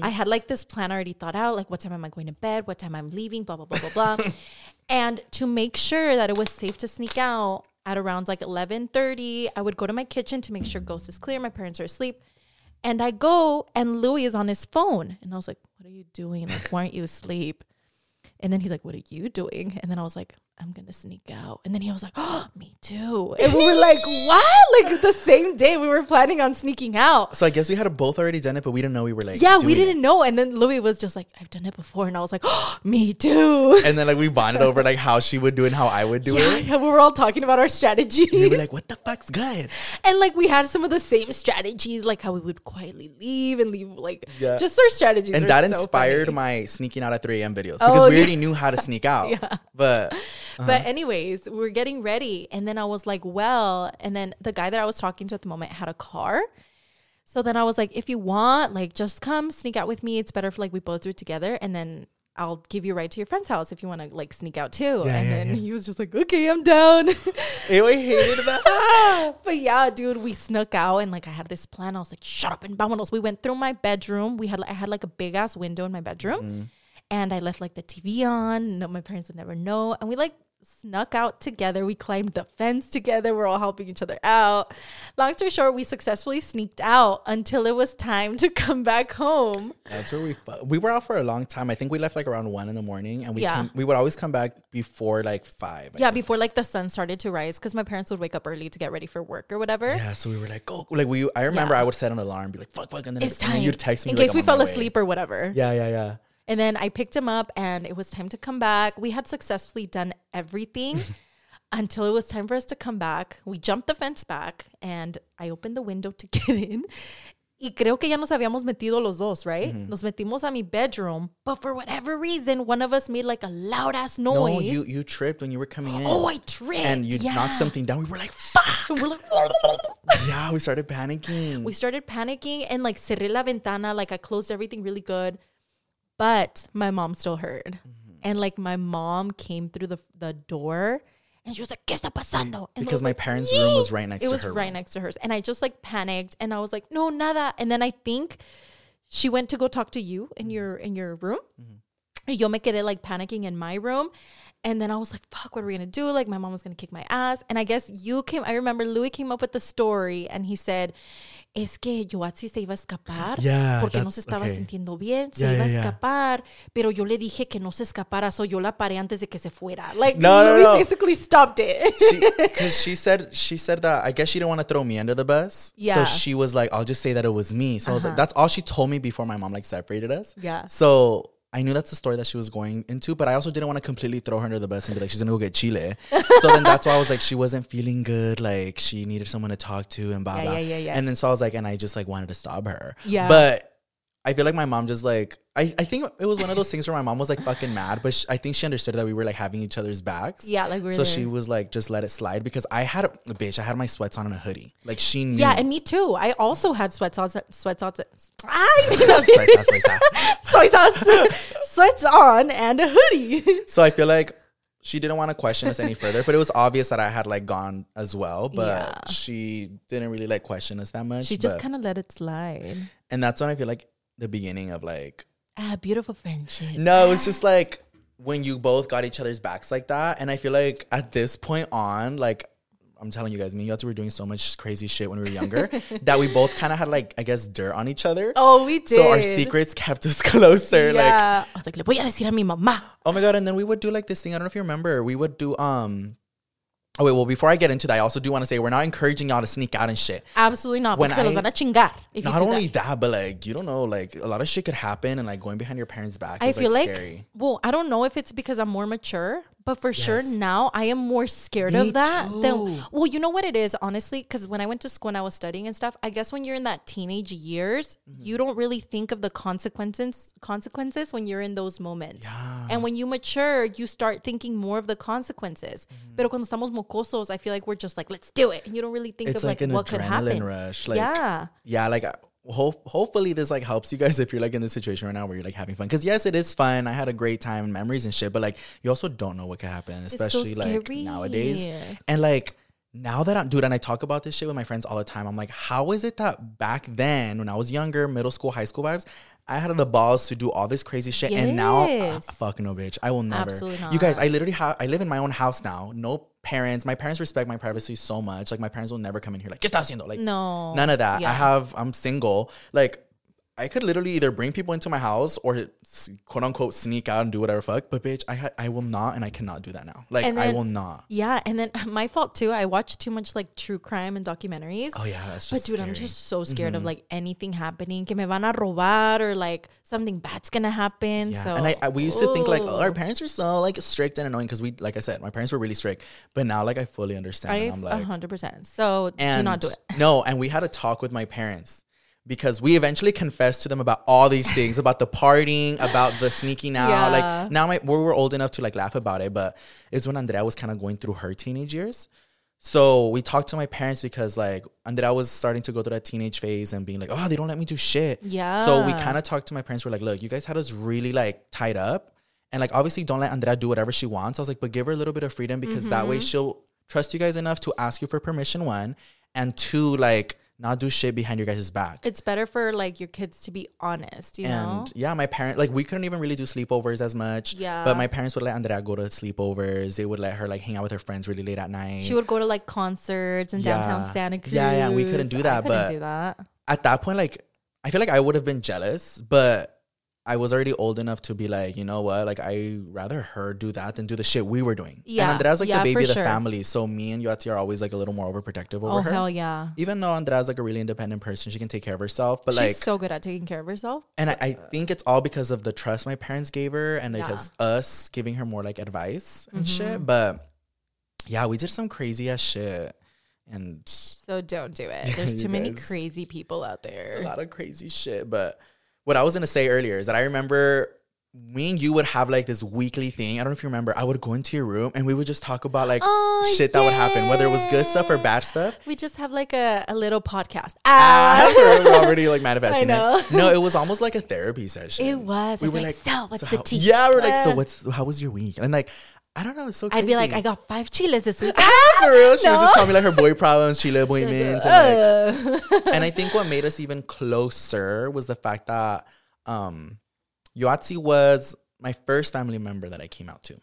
I had like this plan already thought out, like what time am I going to bed, what time I'm leaving, blah blah blah blah blah. And to make sure that it was safe to sneak out at around like 11:30, I would go to my kitchen to make sure ghost is clear, my parents are asleep. And I go, and Louis is on his phone. And I was like, what are you doing? Like, why aren't you asleep? And then he's like, what are you doing? And then I was like, I'm going to sneak out. And then he was like, oh, me too. And we were like, what? Like, the same day we were planning on sneaking out. So I guess we had both already done it, but we didn't know we were like, yeah, we didn't know. And then Louis was just like, I've done it before. And I was like, oh, me too. And then, like, we bonded over, like, how she would do and how I would do it. Yeah, we were all talking about our strategies. And we were like, what the fuck's good? And, like, we had some of the same strategies, like how we would quietly leave and leave, like, just our strategies. And that inspired my sneaking out at 3 a.m. videos because we already knew how to sneak out. But anyways, we were getting ready. And then I was like, well, and then the guy that I was talking to at the moment had a car. So then I was like, if you want, like, just come sneak out with me. It's better if, like, we both do it together. And then I'll give you a ride to your friend's house if you want to, like, sneak out too. And then he was just like, okay, I'm down. Ew, I hated that. But yeah, dude, we snuck out. And, like, I had this plan. I was like, shut up and vámonos. We went through my bedroom. I had like a big ass window in my bedroom. And I left, like, the TV on. No, my parents would never know. And we, like, snuck out together. We climbed the fence together. We're all helping each other out. Long story short, we successfully sneaked out until it was time to come back home. That's where we were out for a long time. I think we left, like, around 1 in the morning. And we would always come back before, like, 5. Before, like, the sun started to rise. Because my parents would wake up early to get ready for work or whatever. Yeah, so we were like, go. Like, I remember I would set an alarm. Be like, fuck. And then it's time. And you'd text me. In case we fell asleep or whatever. Yeah. And then I picked him up and it was time to come back. We had successfully done everything until it was time for us to come back. We jumped the fence back and I opened the window to get in. Y creo que ya nos habíamos metido los dos, right? Nos metimos a mi bedroom. But for whatever reason, one of us made like a loud ass noise. No, you tripped when you were coming in. Oh, I tripped. And you knocked something down. We were like, fuck. And we're like, yeah, we started panicking. And like cerré la ventana. Like I closed everything really good. But my mom still heard. And, like, my mom came through the door. And she was like, ¿Qué está pasando? And because my parents' room was right next to her. It was right next to hers. And I just, like, panicked. And I was like, no, nada. And then I think she went to go talk to you in your room. Yo me quedé, like, panicking in my room. And then I was like, fuck, what are we going to do? Like, my mom was going to kick my ass. And I guess I remember Louis came up with the story. And he said... Es que Yoatzi se iba a escapar porque no se estaba sintiendo bien. Se iba a escapar, pero yo le dije que no se escapara, so yo la paré antes de que se fuera. Like, no. Basically stopped it. Because she said that, I guess she didn't want to throw me under the bus. Yeah. So she was like, I'll just say that it was me. So I was like, that's all she told me before my mom, like, separated us. Yeah. So... I knew that's the story that she was going into, but I also didn't want to completely throw her under the bus and be like, she's going to go get chile. So then that's why I was like, she wasn't feeling good. Like, she needed someone to talk to and blah, blah. Yeah. And then so I was like, and I just like wanted to stab her. Yeah. But I feel like my mom just like, I think it was one of those things where my mom was like fucking mad, but I think she understood that we were like having each other's backs. Yeah, like we were so there. She was like, just let it slide, because I had my sweats on and a hoodie. Like she knew. Yeah, and me too. I also had sweats on. Sweats on and a hoodie. So I feel like she didn't want to question us any further, but it was obvious that I had like gone as well, but she didn't really like question us that much. She just kind of let it slide. And that's when I feel like the beginning of like beautiful friendship. No, it was just like when you both got each other's backs like that. And I feel like at this point on, like I'm telling you guys, me and Yoatzi were doing so much crazy shit when we were younger that we both kind of had like, I guess, dirt on each other. Oh, we did. So our secrets kept us closer. Yeah. Like I was like, le voy a decir a mi mamá. Oh my God. And then we would do like this thing. I don't know if you remember. We would do oh wait, well, before I get into that, I also do want to say we're not encouraging y'all to sneak out and shit. Absolutely not. Because se los van a chingar if you do that. Not only that, but like, you don't know, like a lot of shit could happen, and like going behind your parents' back is like scary. Well, I don't know if it's because I'm more mature, but for sure now I am more scared of that than, well, you know what it is, honestly, because when I went to school and I was studying and stuff, I guess when you're in that teenage years, you don't really think of the consequences when you're in those moments. Yeah. And when you mature, you start thinking more of the consequences. Pero cuando estamos mocosos, I feel like we're just like, let's do it. And you don't really think it's of like what could happen. It's like an adrenaline rush. Like, yeah. Yeah, like hopefully this like helps you guys if you're like in this situation right now where you're like having fun, because yes, it is fun. I had a great time and memories and shit, but like you also don't know what could happen, especially so like nowadays. And like now that I talk about this shit with my friends all the time, I'm like, how is it that back then when I was younger, middle school, high school vibes, I had the balls to do all this crazy shit, and now fuck no, bitch, I will never. Absolutely not. You guys, I live in my own house now. No parents. My parents respect my privacy so much. Like my parents will never come in here like, ¿qué estás haciendo? Like no, none of that. Yeah. I'm single. Like I could literally either bring people into my house or quote unquote sneak out and do whatever fuck. But bitch, I will not, and I cannot do that now. Like then, I will not. Yeah. And then my fault too. I watch too much like true crime and documentaries. Oh yeah. That's just scary. I'm just so scared of like anything happening. Que me van a robar, or like something bad's going to happen. Yeah. So, and we used to think like, oh, our parents are so like strict and annoying. Cause we, like I said, my parents were really strict, but now like I fully understand. I'm like 100%. So do not do it. No. And we had a talk with my parents, because we eventually confessed to them about all these things, about the partying, about the sneaking out. Yeah. Like now we were old enough to like laugh about it, but it's when Andrea was kind of going through her teenage years. So we talked to my parents because like Andrea was starting to go through that teenage phase and being like, oh, they don't let me do shit. Yeah. So we kind of talked to my parents. We're like, look, you guys had us really like tied up, and like obviously don't let Andrea do whatever she wants. I was like, but give her a little bit of freedom, because that way she'll trust you guys enough to ask you for permission, one, and two, like, not do shit behind your guys' back. It's better for like your kids to be honest, you know? Yeah, my parents, like we couldn't even really do sleepovers as much. Yeah. But my parents would let Andrea go to sleepovers. They would let her like hang out with her friends really late at night. She would go to like concerts in downtown Santa Cruz. Yeah, we couldn't do that. At that point, like I feel like I would have been jealous, but I was already old enough to be like, you know what? Like, I'd rather her do that than do the shit we were doing. Yeah. And Andrea's like the baby of the family. So me and Yoatzi are always like a little more overprotective over her. Oh, hell yeah. Even though Andrea's like a really independent person, she can take care of herself. But she's so good at taking care of herself. And I think it's all because of the trust my parents gave her, and because us giving her more like advice and shit. But yeah, we did some crazy ass shit. And so don't do it. There's too many crazy people out there. There's a lot of crazy shit, but... What I was going to say earlier is that I remember me and you would have like this weekly thing. I don't know if you remember. I would go into your room and we would just talk about like shit that would happen, whether it was good stuff or bad stuff. We just have like a little podcast. We're already like manifesting it. No, it was almost like a therapy session. It was. We were like so what's the tea? Yeah, we're like, so how was your week? And like, I don't know. It's so crazy. I'd be like, I got 5 chiles this week. For real? She would just tell me like her boy problems, chile boyments. And I think what made us even closer was the fact that Yoatzi was my first family member that I came out to.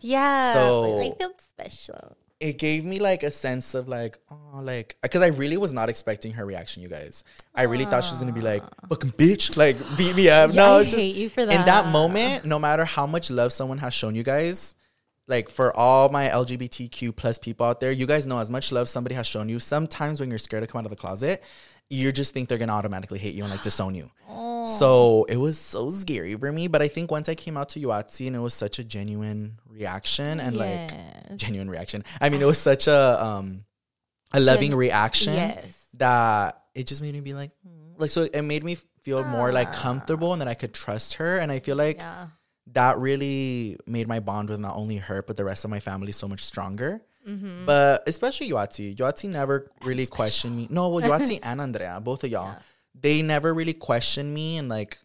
Yeah. So I felt special. It gave me like a sense of like, oh, like, because I really was not expecting her reaction, you guys. I really thought she was going to be like, fucking bitch, like beat me up. Yeah, no, I hate you for that. In that moment, no matter how much love someone has shown you guys, like for all my LGBTQ plus people out there, you guys know as much love somebody has shown you, sometimes when you're scared to come out of the closet, you just think they're going to automatically hate you and like disown you. Oh. So it was so scary for me. But I think once I came out to Yoatzi and it was such a genuine reaction and yes. like genuine reaction. I mean, it was such a loving reaction yes. that it just made me be like, so it made me feel more like comfortable and that I could trust her. And I feel like that really made my bond with not only her, but the rest of my family so much stronger. Mm-hmm. But especially Yoatzi. Yoatzi never really questioned me. No, well, Yoatzi and Andrea, both of y'all, they never really questioned me and like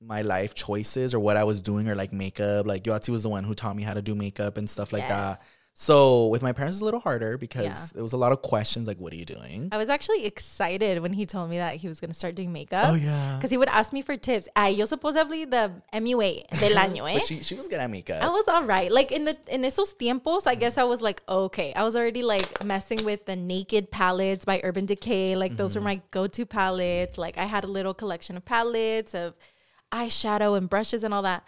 my life choices or what I was doing or like makeup. Like Yoatzi was the one who taught me how to do makeup and stuff like that. So with my parents, it's a little harder because it was a lot of questions like, what are you doing? I was actually excited when he told me that he was going to start doing makeup. Oh, yeah. Because he would ask me for tips. Yo supposedly the MUA del año, eh? But she was good at makeup. I was all right. Like in esos tiempos, I guess I was like, okay. I was already like messing with the Naked Palettes by Urban Decay. Like those were my go-to palettes. Like I had a little collection of palettes, of eyeshadow and brushes and all that.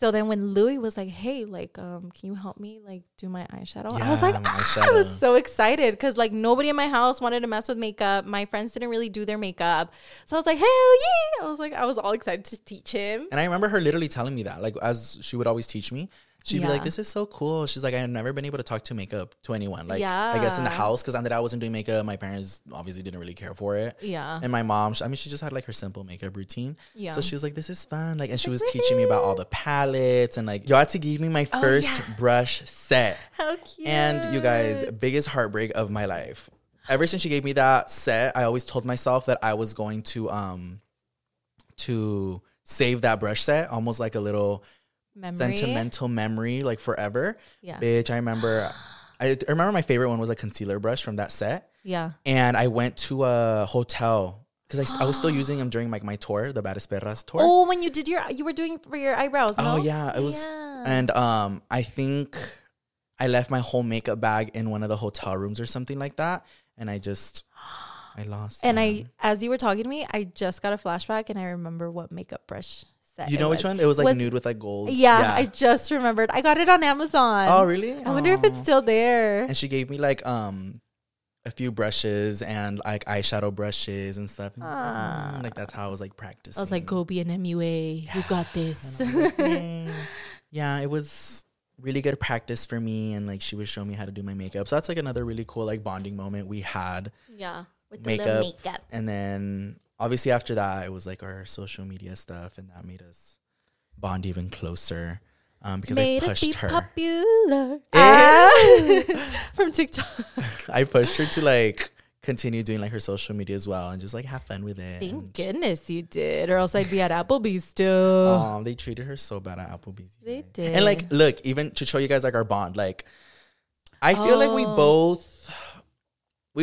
So then when Louie was like, hey, like, can you help me, like, do my eyeshadow? Yeah, I was like, I was so excited because, like, nobody in my house wanted to mess with makeup. My friends didn't really do their makeup. So I was like, hell yeah. I was like, I was all excited to teach him. And I remember her literally telling me that, like, as she would always teach me. She'd be like, this is so cool. She's like, I've never been able to talk to makeup to anyone. Like, I guess in the house, because I wasn't doing makeup. My parents obviously didn't really care for it. Yeah. And my mom, she just had, like, her simple makeup routine. Yeah. So she was like, this is fun. Like, and she was teaching me about all the palettes. And, like, Yoatzi gave me my first brush set. How cute. And, you guys, biggest heartbreak of my life. Ever since she gave me that set, I always told myself that I was going to save that brush set. Almost like a little... sentimental memory, like forever. Yeah. Bitch, I remember my favorite one was a concealer brush from that set. Yeah. And I went to a hotel because I was still using them during like my tour, the Bad Esperas tour. Oh, when you did you were doing for your eyebrows. No? Oh yeah. It was and I think I left my whole makeup bag in one of the hotel rooms or something like that. And I lost them. And as you were talking to me, I just got a flashback and I remember what makeup brush. You know which one? It was like nude with like gold. Yeah, I just remembered. I got it on Amazon. Oh, really? I wonder if it's still there. And she gave me like a few brushes and like eyeshadow brushes and stuff. And like that's how I was like practicing. I was like, go be an MUA. Yeah. You got this. Like, hey. Yeah, it was really good practice for me. And like she would show me how to do my makeup. So that's like another really cool like bonding moment we had. Yeah, with the little makeup. And then... obviously, after that, it was like our social media stuff, and that made us bond even closer because I pushed her. Popular. From TikTok. I pushed her to like continue doing like her social media as well, and just like have fun with it. Thank goodness you did, or else I'd be at Applebee's too. Oh, they treated her so bad at Applebee's. They did. And like, look, even to show you guys like our bond, like I feel like we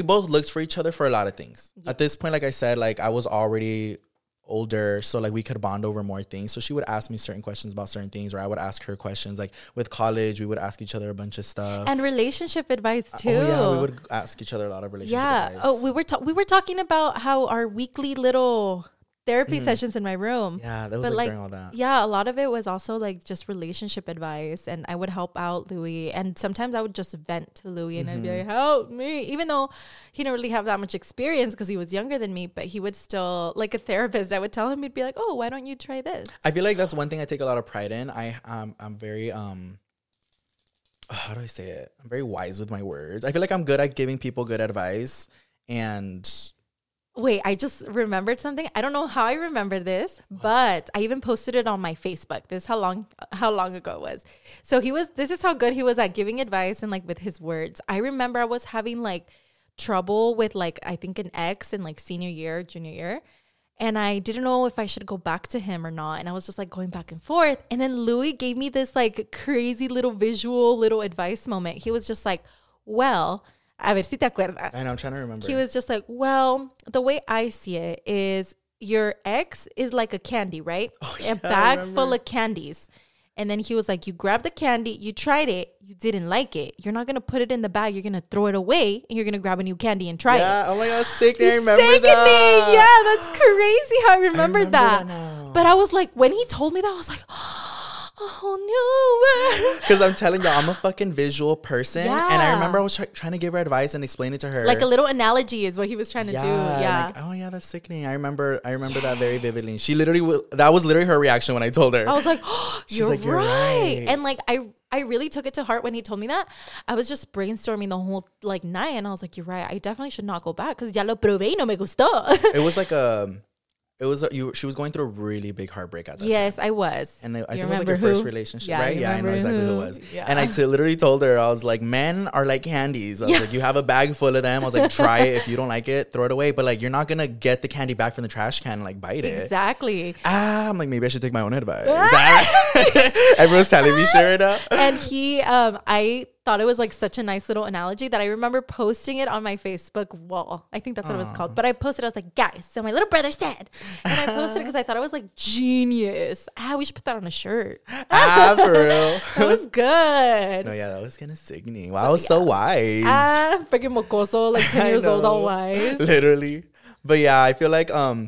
both looked for each other for a lot of things. Yeah. At this point, like I said, like I was already older, so like we could bond over more things. So she would ask me certain questions about certain things, or I would ask her questions. Like with college, we would ask each other a bunch of stuff and relationship advice too. We would ask each other a lot of relationship advice. Oh, we were talking about how our weekly little therapy sessions in my room. Yeah, that was like during all that. Yeah, a lot of it was also like just relationship advice, and I would help out Louie, and sometimes I would just vent to Louie, and I'd be like, "Help me!" Even though he didn't really have that much experience because he was younger than me, but he would still like a therapist. I would tell him, he'd be like, "Oh, why don't you try this?" I feel like that's one thing I take a lot of pride in. I'm very how do I say it? I'm very wise with my words. I feel like I'm good at giving people good advice and. Wait, I just remembered something. I don't know how I remember this, but I even posted it on my Facebook. This is how long ago it was. So this is how good he was at giving advice and like with his words. I remember I was having like trouble with like, I think an ex in like senior year, junior year. And I didn't know if I should go back to him or not. And I was just like going back and forth. And then Louie gave me this like crazy little visual, little advice moment. He was just like, well... A ver si te acuerdas. I know, I'm trying to remember. He was just like, well, the way I see it is your ex is like a candy, right? Oh, yeah, a bag full of candies. And then he was like, you grabbed the candy, you tried it, you didn't like it. You're not going to put it in the bag. You're going to throw it away and you're going to grab a new candy and try it. Yeah, oh my God, sick. I remember that. Yeah, that's crazy how I remember that. But I was like, when he told me that, I was like, a whole new world. Because I'm telling y'all, I'm a fucking visual person. Yeah. And I remember I was trying to give her advice and explain it to her. Like a little analogy is what he was trying to do. Yeah. Like, oh, yeah, that's sickening. I remember that very vividly. She literally, that was literally her reaction when I told her. I was like, oh, you're right. And like, I really took it to heart when he told me that. I was just brainstorming the whole like night, and I was like, "You're right. I definitely should not go back because ya lo probé y no me gustó." It was like she was going through a really big heartbreak at that time. Yes, I was. And I think it was like your first relationship, right? Yeah, I know exactly who it was. Yeah. And I literally told her, I was like, "Men are like candies." I was like, "You have a bag full of them." I was like, "Try it. If you don't like it, throw it away. But like, you're not gonna get the candy back from the trash can and like bite it." Exactly. I'm like, maybe I should take my own advice. Everyone's telling me share it up. And he, I thought it was like such a nice little analogy that I remember posting it on my Facebook wall. I think that's what it was called. But I posted, I was like, guys, so my little brother said. And I posted it because I thought it was like genius. We should put that on a shirt. For real. That was good. No, yeah, that was kind of sickening. Wow, I was so wise. Freaking mocoso, like 10 years old, all wise. Literally. But yeah, I feel like our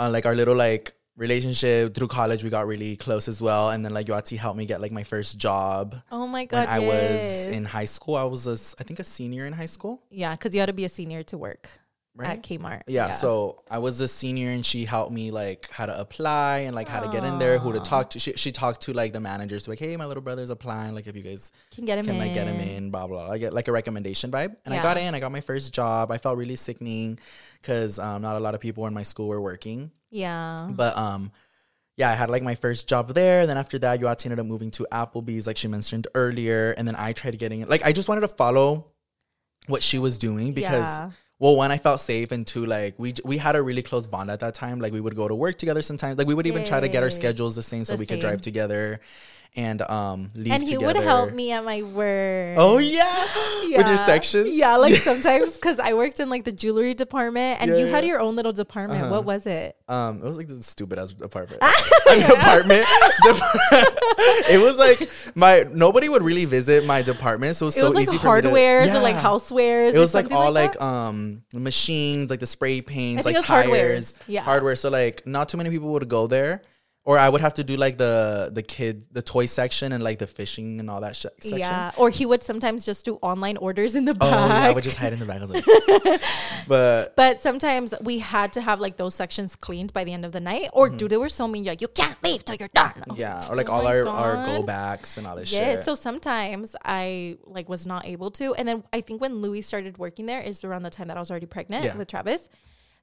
little like relationship through college, we got really close as well. And then like Yoatzi helped me get like my first job. Oh my god, when I was in high school. I was I think a senior in high school, because you had to be a senior to work, right? At Kmart. So I was a senior, and she helped me like how to apply and like how to get in there, who to talk to. She talked to like the managers, like, hey, my little brother's applying, like if you guys can get him in, blah blah. I get like a recommendation vibe, and I got in. I got my first job. I felt really sickening because not a lot of people in my school were working. Yeah. But I had like my first job there. Then after that, Yoatzi ended up moving to Applebee's, like she mentioned earlier. And then I tried getting, like, I just wanted to follow what she was doing because, well, one, I felt safe, and two, like we had a really close bond at that time. Like we would go to work together sometimes. Like we would even try to get our schedules the same so we could drive together and leave together. And he would help me at my work. Oh, yeah. With your sections? Yeah, like sometimes, because I worked in like the jewelry department, and you had your own little department. Uh-huh. What was it? It was like this stupid-ass apartment. It was like nobody would really visit my department, so it was so easy for me to. It was like hardwares or like housewares. It was like all like machines, like the spray paints, like tires. Yeah. Hardware. So like not too many people would go there. Or I would have to do like the toy section and like the fishing and all that section. Yeah. Or he would sometimes just do online orders in the back. Oh, yeah, I would just hide in the back. I was like, but sometimes we had to have like those sections cleaned by the end of the night. Or dude, they were so mean. Like, you can't leave till you're done. Yeah. Like, or like all our go backs and all this shit. Yeah. So sometimes I like was not able to. And then I think when Louie started working there is around the time that I was already pregnant with Travis.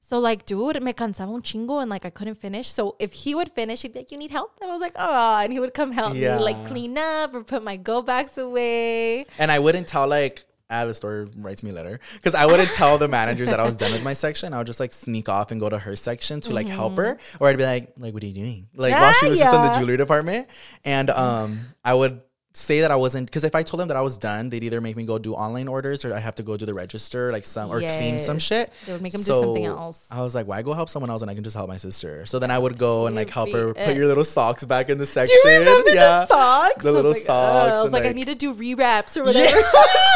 So, like, dude, me cansaba un chingo, and, like, I couldn't finish. So, if he would finish, he'd be like, you need help? And I was like, oh, and he would come help me, like, clean up or put my go-backs away. And I wouldn't tell, like, the store writes me a letter. Because I wouldn't tell the managers that I was done with my section. I would just, like, sneak off and go to her section to, like, help her. Or I'd be like, what are you doing? Like, while she was just in the jewelry department. And I would say that I wasn't, because if I told them that I was done, they'd either make me go do online orders, or I have to go do the register, like some, or clean some shit. They would make them do something else. I was like, why go help someone else when I can just help my sister? So then I would go and like help her put your little socks back in the section. Do you remember the socks? The little socks. I was like, I need to do rewraps or whatever.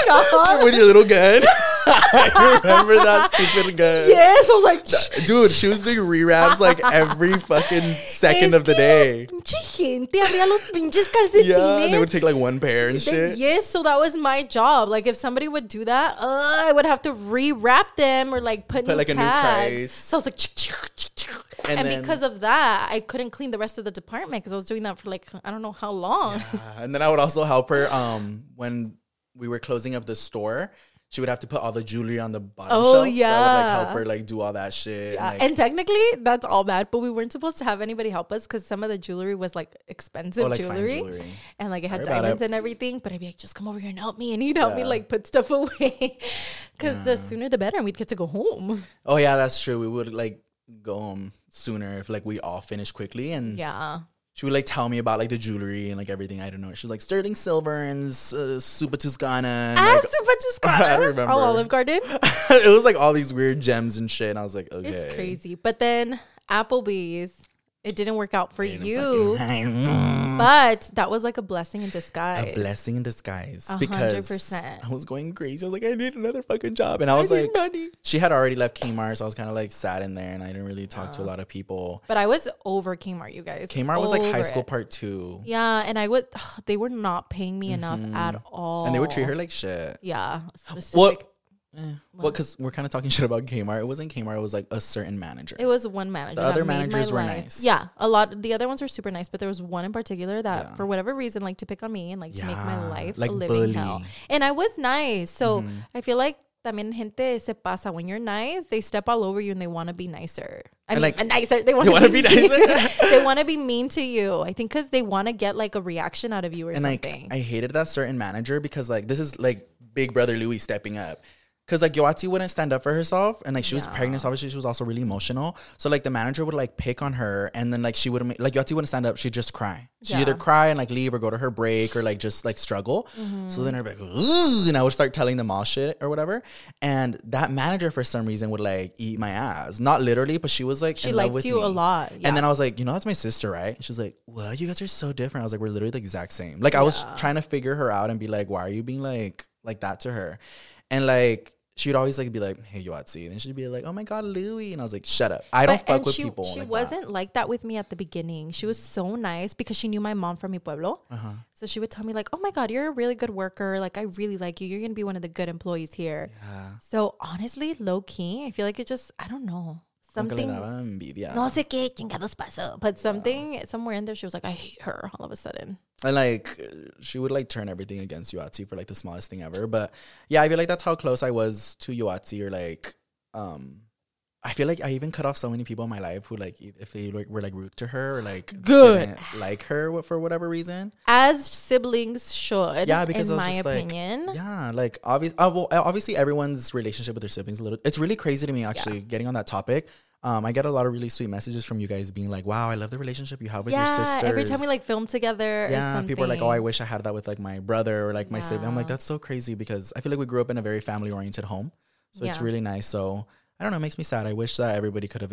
Yeah. With your little gun. I remember that stupid gun. Yes, I was like, dude, she was doing rewraps like every fucking second of the day. Yeah, they would take like one pair and shit. Yes, so that was my job. Like if somebody would do that, I would have to rewrap them or like put new like tags. A new price. So I was like, and then, because of that, I couldn't clean the rest of the department because I was doing that for like I don't know how long. Yeah. And then I would also help her when we were closing up the store. She would have to put all the jewelry on the bottom shelf. Oh, yeah. So I would, like, help her, like, do all that shit. Yeah. And technically, that's all bad. But we weren't supposed to have anybody help us because some of the jewelry was, like, expensive jewelry. Fine jewelry. And, like, it had diamonds and everything. But I'd be like, just come over here and help me. And he'd help me, like, put stuff away. Because the sooner the better. And we'd get to go home. Oh, yeah, that's true. We would, like, go home sooner if, like, we all finished quickly. And she would, like, tell me about, like, the jewelry and, like, everything. I don't know. She was, like, sterling silver and Super Tuscana. Ah, like, Super Tuscana. I remember. Oh, Olive Garden. It was, like, all these weird gems and shit. And I was like, okay. It's crazy. But then Applebee's It didn't work out for you, but that was like a blessing in disguise. A blessing in disguise. 100%. Because I was going crazy. I was like, I need another fucking job. And I was like, money. She had already left Kmart, so I was kind of like sat in there and I didn't really talk to a lot of people. But I was over Kmart, you guys. Kmart was like high school part 2. Yeah. And I would, they were not paying me enough at all. And they would treat her like shit. Yeah. Well, because we're kind of talking shit about Kmart. It wasn't Kmart. It was like a certain manager. It was one manager. The other managers were nice. Yeah. A lot. The other ones were super nice. But there was one in particular that, for whatever reason, like to pick on me and like to make my life like a living hell. And I was nice. So I feel like también gente se pasa. When you're nice, they step all over you and they want to be nicer. They want to be nicer. They want to be mean to you. I think because they want to get like a reaction out of you or something. Like, I hated that certain manager because like this is like Big Brother Louie stepping up. Because, like, Yoatzi wouldn't stand up for herself. And, like, she was pregnant. So, obviously, she was also really emotional. So, like, the manager would, like, pick on her. And then, like, she wouldn't... Like, Yoatzi wouldn't stand up. She'd just cry. She'd either cry and, like, leave or go to her break or, like, just, like, struggle. Mm-hmm. So, then I'd be like, ooh. And I would start telling them all shit or whatever. And that manager, for some reason, would, like, eat my ass. Not literally, but she was, like, she in liked love with you me. A lot. Yeah. And then I was like, you know, that's my sister, right? She's like, well, you guys are so different. I was like, we're literally the exact same. Like, I was trying to figure her out and be like, why are you being, like that to her? And, like... She'd always, like, be like, hey, Yoatzi. And she'd be like, oh, my God, Louie. And I was like, shut up. I don't fuck with people. She like wasn't that. Like that with me at the beginning. She was so nice because she knew my mom from Mi Pueblo. Uh-huh. So she would tell me, like, oh, my God, you're a really good worker. Like, I really like you. You're going to be one of the good employees here. Yeah. So, honestly, low-key, I feel like it just, I don't know. Something. No sé qué chingados pasó. But something, somewhere in there, she was like, I hate her all of a sudden. And, like, she would, like, turn everything against Yoatzi for, like, the smallest thing ever. But, yeah, I feel like that's how close I was to Yoatzi. Or, like, I feel like I even cut off so many people in my life who, like, if they were, like, rude to her or, like, didn't like her for whatever reason. As siblings should, yeah, because in my opinion. Like, yeah, like, obviously everyone's relationship with their siblings a little... It's really crazy to me, actually, getting on that topic. I get a lot of really sweet messages from you guys being like, wow, I love the relationship you have with your sisters. Every time we like film together or something. People are like, oh, I wish I had that with like my brother or like my sibling. I'm like, that's so crazy because I feel like we grew up in a very family oriented home. So it's really nice. So I don't know, it makes me sad. I wish that everybody could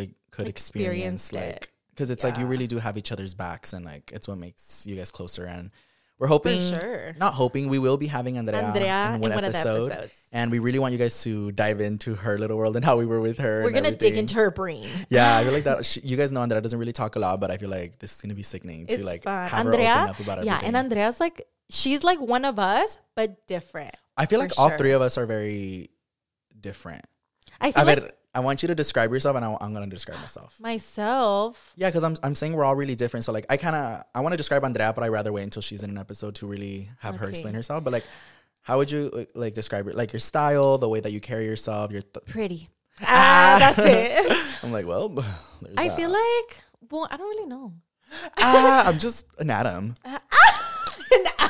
experience like, because it's like you really do have each other's backs and like it's what makes you guys closer. And we're hoping, we will be having Andrea in one episode. Of the episodes. And we really want you guys to dive into her little world and how we were with her. We're going to dig into her brain. Yeah, I feel like that. You guys know Andrea doesn't really talk a lot, but I feel like this is going to be sickening to like have Andrea, her open up about everything. Yeah, and Andrea's like, she's like one of us, but different. I feel like all three of us are very different. I feel like... I want you to describe yourself, and I'm going to describe myself. Myself? Yeah, because I'm saying we're all really different. So, like, I want to describe Andrea, but I'd rather wait until she's in an episode to really have her explain herself. But, like, how would you, like, describe it? Like, your style, the way that you carry yourself. Pretty. That's it. I'm like, well, there's I feel like, well, I don't really know. I'm just an atom.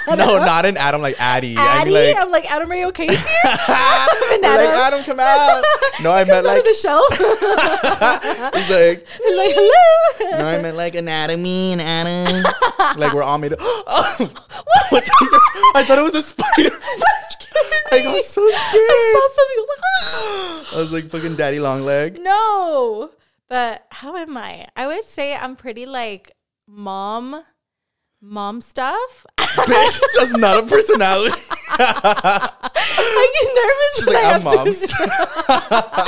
No, not an Adam, like Addie. I'm like, Adam, are you okay here? I'm an Adam. Like, Adam, come out. No, I meant like the shelf. He's like, hello. No, I meant like anatomy and Adam. Like we're all made up. What? I thought it was a spider. I got so scared. I saw something. I was like, I was like fucking Daddy Long Leg. No, but how am I? I would say I'm pretty like mom stuff. Bitch, that's not a personality. I get nervous. She's like, I'm mom.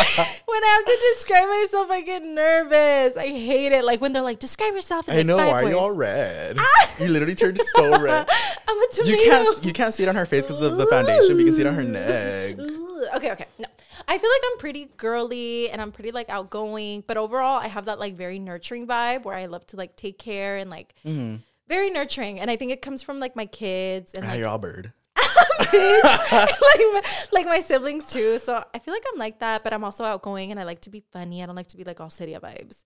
When I have to describe myself, I get nervous. I hate it. Like when they're like, describe yourself. I know. Why are you all red? You literally turned so red. I'm a tomato. You can't see it on her face because of the foundation. But you can see it on her neck. Okay. No. I feel like I'm pretty girly and I'm pretty like outgoing. But overall, I have that like very nurturing vibe where I love to like take care and like. Mm-hmm. Very nurturing, and I think it comes from like my kids and like, you're all bird, like my siblings too. So I feel like I'm like that, but I'm also outgoing and I like to be funny. I don't like to be like all city vibes.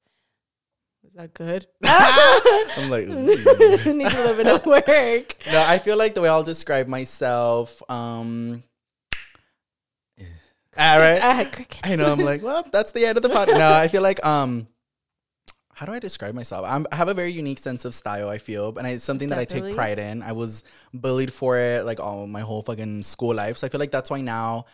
Is that good? I'm like needs a little bit of work. No, I feel like the way I'll describe myself. All right, I know. I'm like, well, that's the end of the podcast. No, I feel like how do I describe myself? I have a very unique sense of style, I feel. And it's something that I take pride in. I was bullied for it, like, all my whole fucking school life. So I feel like that's why now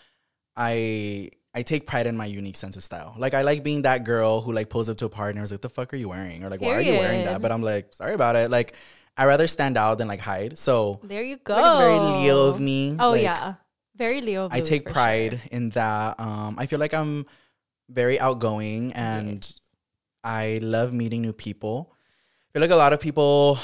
I I take pride in my unique sense of style. Like, I like being that girl who, like, pulls up to a party and is like, the fuck are you wearing? Or, like, why are you wearing that? But I'm like, sorry about it. Like, I rather stand out than, like, hide. So there you go. Like, it's very Leo of me. Oh, like, yeah. Very Leo of me. I take pride in that. I feel like I'm very outgoing and I love meeting new people. I feel like a lot of people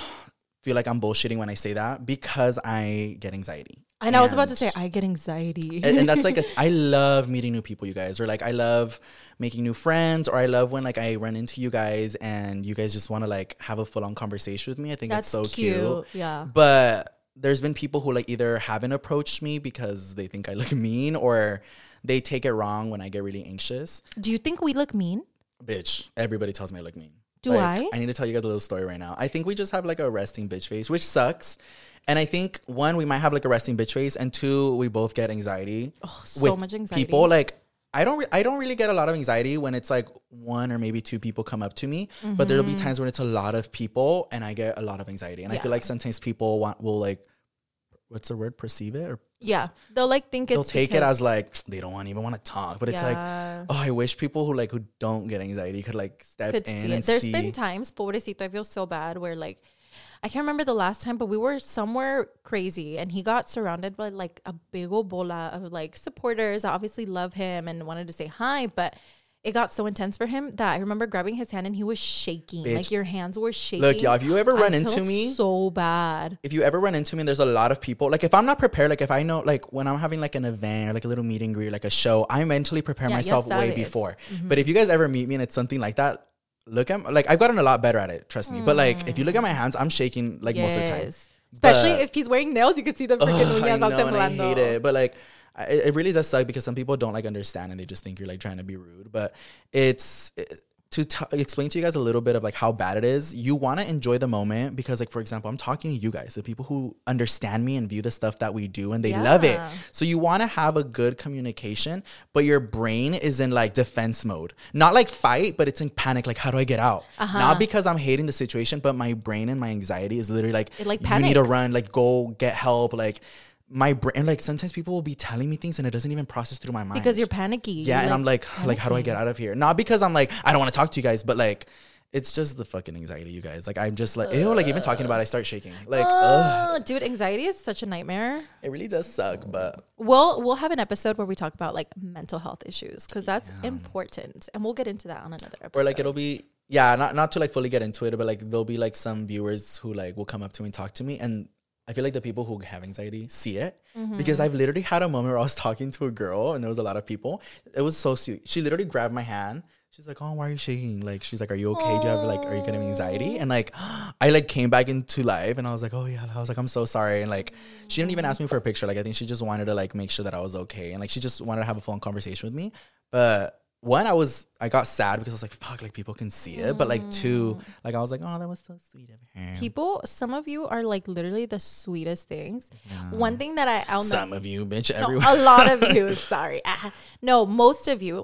feel like I'm bullshitting when I say that because I get anxiety. And I was about to say, I get anxiety. And that's like, I love meeting new people, you guys. Or like, I love making new friends. Or I love when like I run into you guys and you guys just want to like have a full on conversation with me. I think that's so cute. Yeah. But there's been people who like either haven't approached me because they think I look mean or they take it wrong when I get really anxious. Do you think we look mean? Bitch, everybody tells me I look mean. Do like, I need to tell you guys a little story right now. I think we just have like a resting bitch face, which sucks. And I think, one, we might have, like, a resting bitch face. And two, we both get anxiety. Oh, so much anxiety. People, like, I don't really get a lot of anxiety when it's, like, one or maybe two people come up to me. Mm-hmm. But there'll be times when it's a lot of people and I get a lot of anxiety. And I feel like sometimes people will, like, what's the word? Perceive it? Or yeah. They'll, like, think it's they'll take it as, like, they don't even want to talk. But it's, like, oh, I wish people who, like, who don't get anxiety could, like, step in and see. There's been times, pobrecito, I feel so bad where, like, I can't remember the last time, but we were somewhere crazy and he got surrounded by like a big old bola of like supporters. I obviously love him and wanted to say hi, but it got so intense for him that I remember grabbing his hand and he was shaking. Bitch. Like your hands were shaking. Look, y'all, if you ever run into me. So bad. If you ever run into me and there's a lot of people. Like if I'm not prepared, like if I know, like when I'm having like an event or like a little meet and greet, like a show, I mentally prepare myself way before. Mm-hmm. But if you guys ever meet me and it's something like that, look at like I've gotten a lot better at it, trust me. But like if you look at my hands, I'm shaking like most of the time. Especially if he's wearing nails, you can see the freaking uñas out temblando. I hate it, but like it really does suck because some people don't like understand and they just think you're like trying to be rude. But it's explain to you guys a little bit of like how bad it is. You want to enjoy the moment because like, for example, I'm talking to you guys, the people who understand me and view the stuff that we do and they love it. So you want to have a good communication, but your brain is in like defense mode, not like fight, but it's in panic. Like, how do I get out? Not because I'm hating the situation, but my brain and my anxiety is literally like, you need to run, like go get help. Like my brain, like sometimes people will be telling me things and it doesn't even process through my mind because you're panicky. Yeah. And I'm like, panicking. Like, how do I get out of here? Not because I'm like, I don't want to talk to you guys, but like, it's just the fucking anxiety, you guys. Like, I'm just like, ew, like even talking about it, I start shaking. Like, dude, anxiety is such a nightmare. It really does suck, but. We'll have an episode where we talk about like mental health issues because that's important. And we'll get into that on another episode. Or like, it'll be, not to like fully get into it, but like, there'll be like some viewers who like will come up to me and talk to me and I feel like the people who have anxiety see it because I've literally had a moment where I was talking to a girl and there was a lot of people. It was so sweet. She literally grabbed my hand. She's like, oh, why are you shaking? Like, she's like, are you okay? Do you have like, are you getting anxiety? And like, I like came back into life and I was like, oh yeah. I was like, I'm so sorry. And like, she didn't even ask me for a picture. Like, I think she just wanted to like make sure that I was okay. And like, she just wanted to have a phone conversation with me. But one, I got sad because I was like, fuck, like people can see it. But like two, like I was like, oh, that was so sweet of her. People, some of you are like literally the sweetest things. Yeah. One thing that I'll some of you, bitch, everyone. A lot of you, sorry. No, most of you.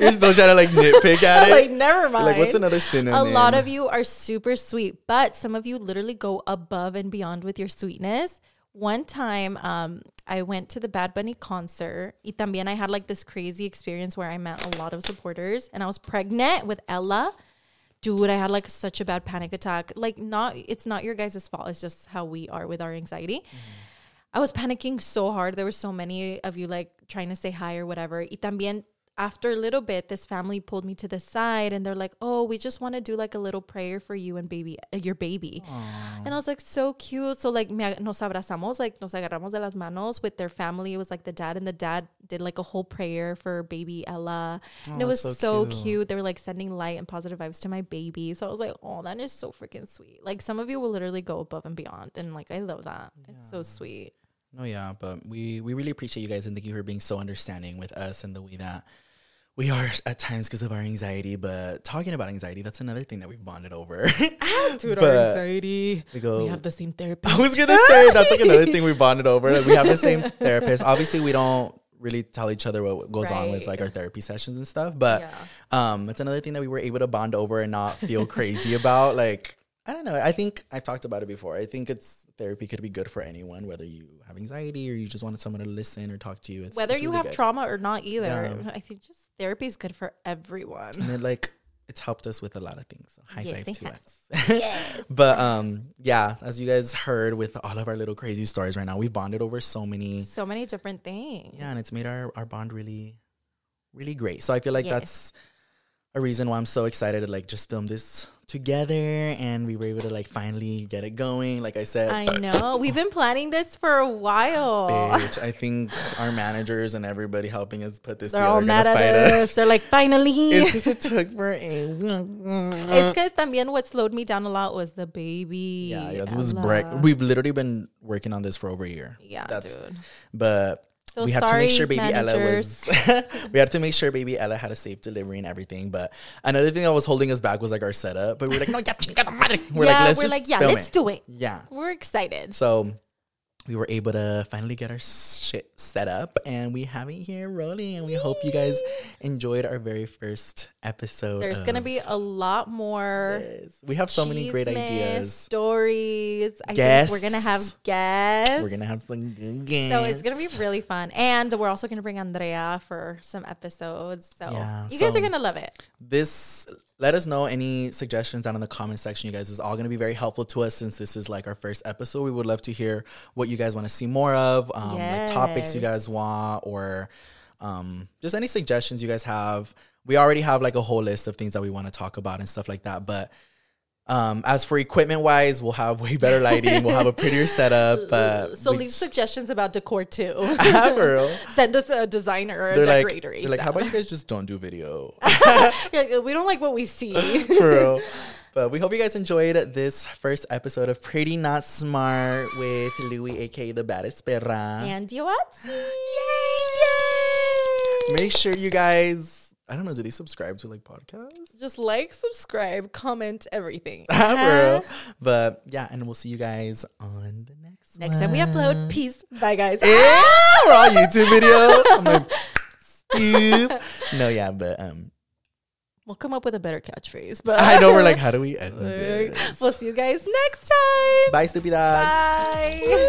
You're still trying to like nitpick at it. Like, never mind. You're like, what's another synonym? A lot of you are super sweet, but some of you literally go above and beyond with your sweetness. One time, I went to the Bad Bunny concert. Y también I had like this crazy experience where I met a lot of supporters and I was pregnant with Ella. Dude, I had like such a bad panic attack. Like it's not your guys' fault. It's just how we are with our anxiety. I was panicking so hard. There were so many of you like trying to say hi or whatever. Y también after a little bit, this family pulled me to the side and they're like, oh, we just want to do like a little prayer for you and your baby. Aww. And I was like, so cute. So like nos abrazamos, like nos agarramos de las manos with their family. It was like the dad and the dad did like a whole prayer for baby Ella. Oh, and it was so cute. They were like sending light and positive vibes to my baby. So I was like, oh, that is so freaking sweet. Like some of you will literally go above and beyond. And like, I love that. Yeah. It's so sweet. No, yeah, but we really appreciate you guys and thank you for being so understanding with us and the way that we are at times because of our anxiety. But talking about anxiety, that's another thing that we've bonded over. Dude, our anxiety. We have the same therapist. I was going to say, that's like another thing we bonded over. Like, we have the same therapist. Obviously, we don't really tell each other what goes on with like our therapy sessions and stuff. But it's another thing that we were able to bond over and not feel crazy about. Like, I don't know. I think I've talked about it before. I think it's therapy could be good for anyone, whether you have anxiety or you just wanted someone to listen or talk to you. Whether you have trauma or not either. Yeah. I think just therapy is good for everyone. And it's helped us with a lot of things. So high five to us. Yes. But yeah, as you guys heard with all of our little crazy stories right now, we've bonded over so many different things. Yeah, and it's made our bond really, really great. So I feel like that's a reason why I'm so excited to just film this together, and we were able to finally get it going. Like I said, I know we've been planning this for a while. Bitch, I think our managers and everybody helping us put this together are gonna fight us. They're finally. It's because it took for a. It's because también what slowed me down a lot was the baby. Yeah, it was we've literally been working on this for over a year. Yeah, dude. But. So we had to make sure baby managers. Ella was. We had to make sure baby Ella had a safe delivery and everything. But another thing that was holding us back was our setup. But we were no, ya chingada madre. Let's do it. Yeah, we're excited. So we were able to finally get our shit set up, and we have it here rolling. And we hope you guys enjoyed our very first episode. There's gonna be a lot more. Yes. We have so many great ideas, stories. I think we're gonna have guests. We're gonna have some good guests. So it's gonna be really fun, and we're also gonna bring Andrea for some episodes. So you guys are gonna love it. Let us know any suggestions down in the comment section, you guys. It's all going to be very helpful to us since this is our first episode. We would love to hear what you guys want to see more of, topics you guys want, or just any suggestions you guys have. We already have a whole list of things that we want to talk about and stuff like that. But as for equipment-wise, we'll have way better lighting. We'll have a prettier setup. So leave suggestions about decor, too. Send us a designer or a decorator. How about you guys just don't do video? We don't like what we see. For real. But we hope you guys enjoyed this first episode of Pretty Not Smart with Louie, a.k.a. the Bad Esperas. And Yoatzi. Yay! Make sure you guys... I don't know. Do they subscribe to podcasts? Just subscribe, comment, everything. Bro. But yeah, and we'll see you guys on the next time we upload. Peace. Bye, guys. Yeah, we're on YouTube video. I'm Steve. No, yeah, but we'll come up with a better catchphrase. But I know we're how do we end this? We'll see you guys next time. Bye, stupidas. Bye.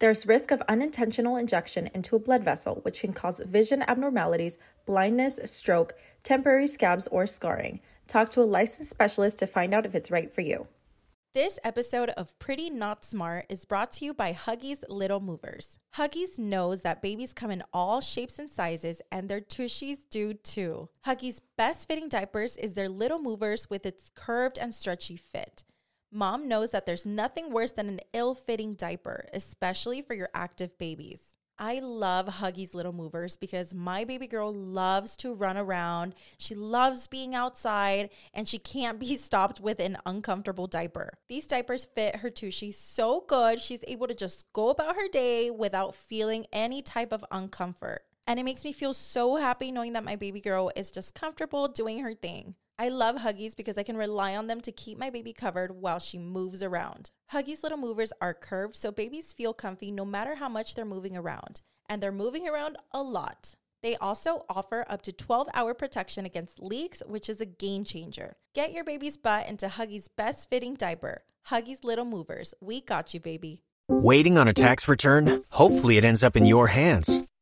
There's risk of unintentional injection into a blood vessel, which can cause vision abnormalities, blindness, stroke, temporary scabs, or scarring. Talk to a licensed specialist to find out if it's right for you. This episode of Pretty Not Smart is brought to you by Huggies Little Movers. Huggies knows that babies come in all shapes and sizes, and their tushies do too. Huggies' best-fitting diapers is their Little Movers with its curved and stretchy fit. Mom knows that there's nothing worse than an ill-fitting diaper, especially for your active babies. I love Huggies Little Movers because my baby girl loves to run around, she loves being outside, and she can't be stopped with an uncomfortable diaper. These diapers fit her tushy so good, she's able to just go about her day without feeling any type of uncomfort. And it makes me feel so happy knowing that my baby girl is just comfortable doing her thing. I love Huggies because I can rely on them to keep my baby covered while she moves around. Huggies Little Movers are curved so babies feel comfy no matter how much they're moving around. And they're moving around a lot. They also offer up to 12-hour protection against leaks, which is a game changer. Get your baby's butt into Huggies' best-fitting diaper. Huggies Little Movers. We got you, baby. Waiting on a tax return? Hopefully it ends up in your hands.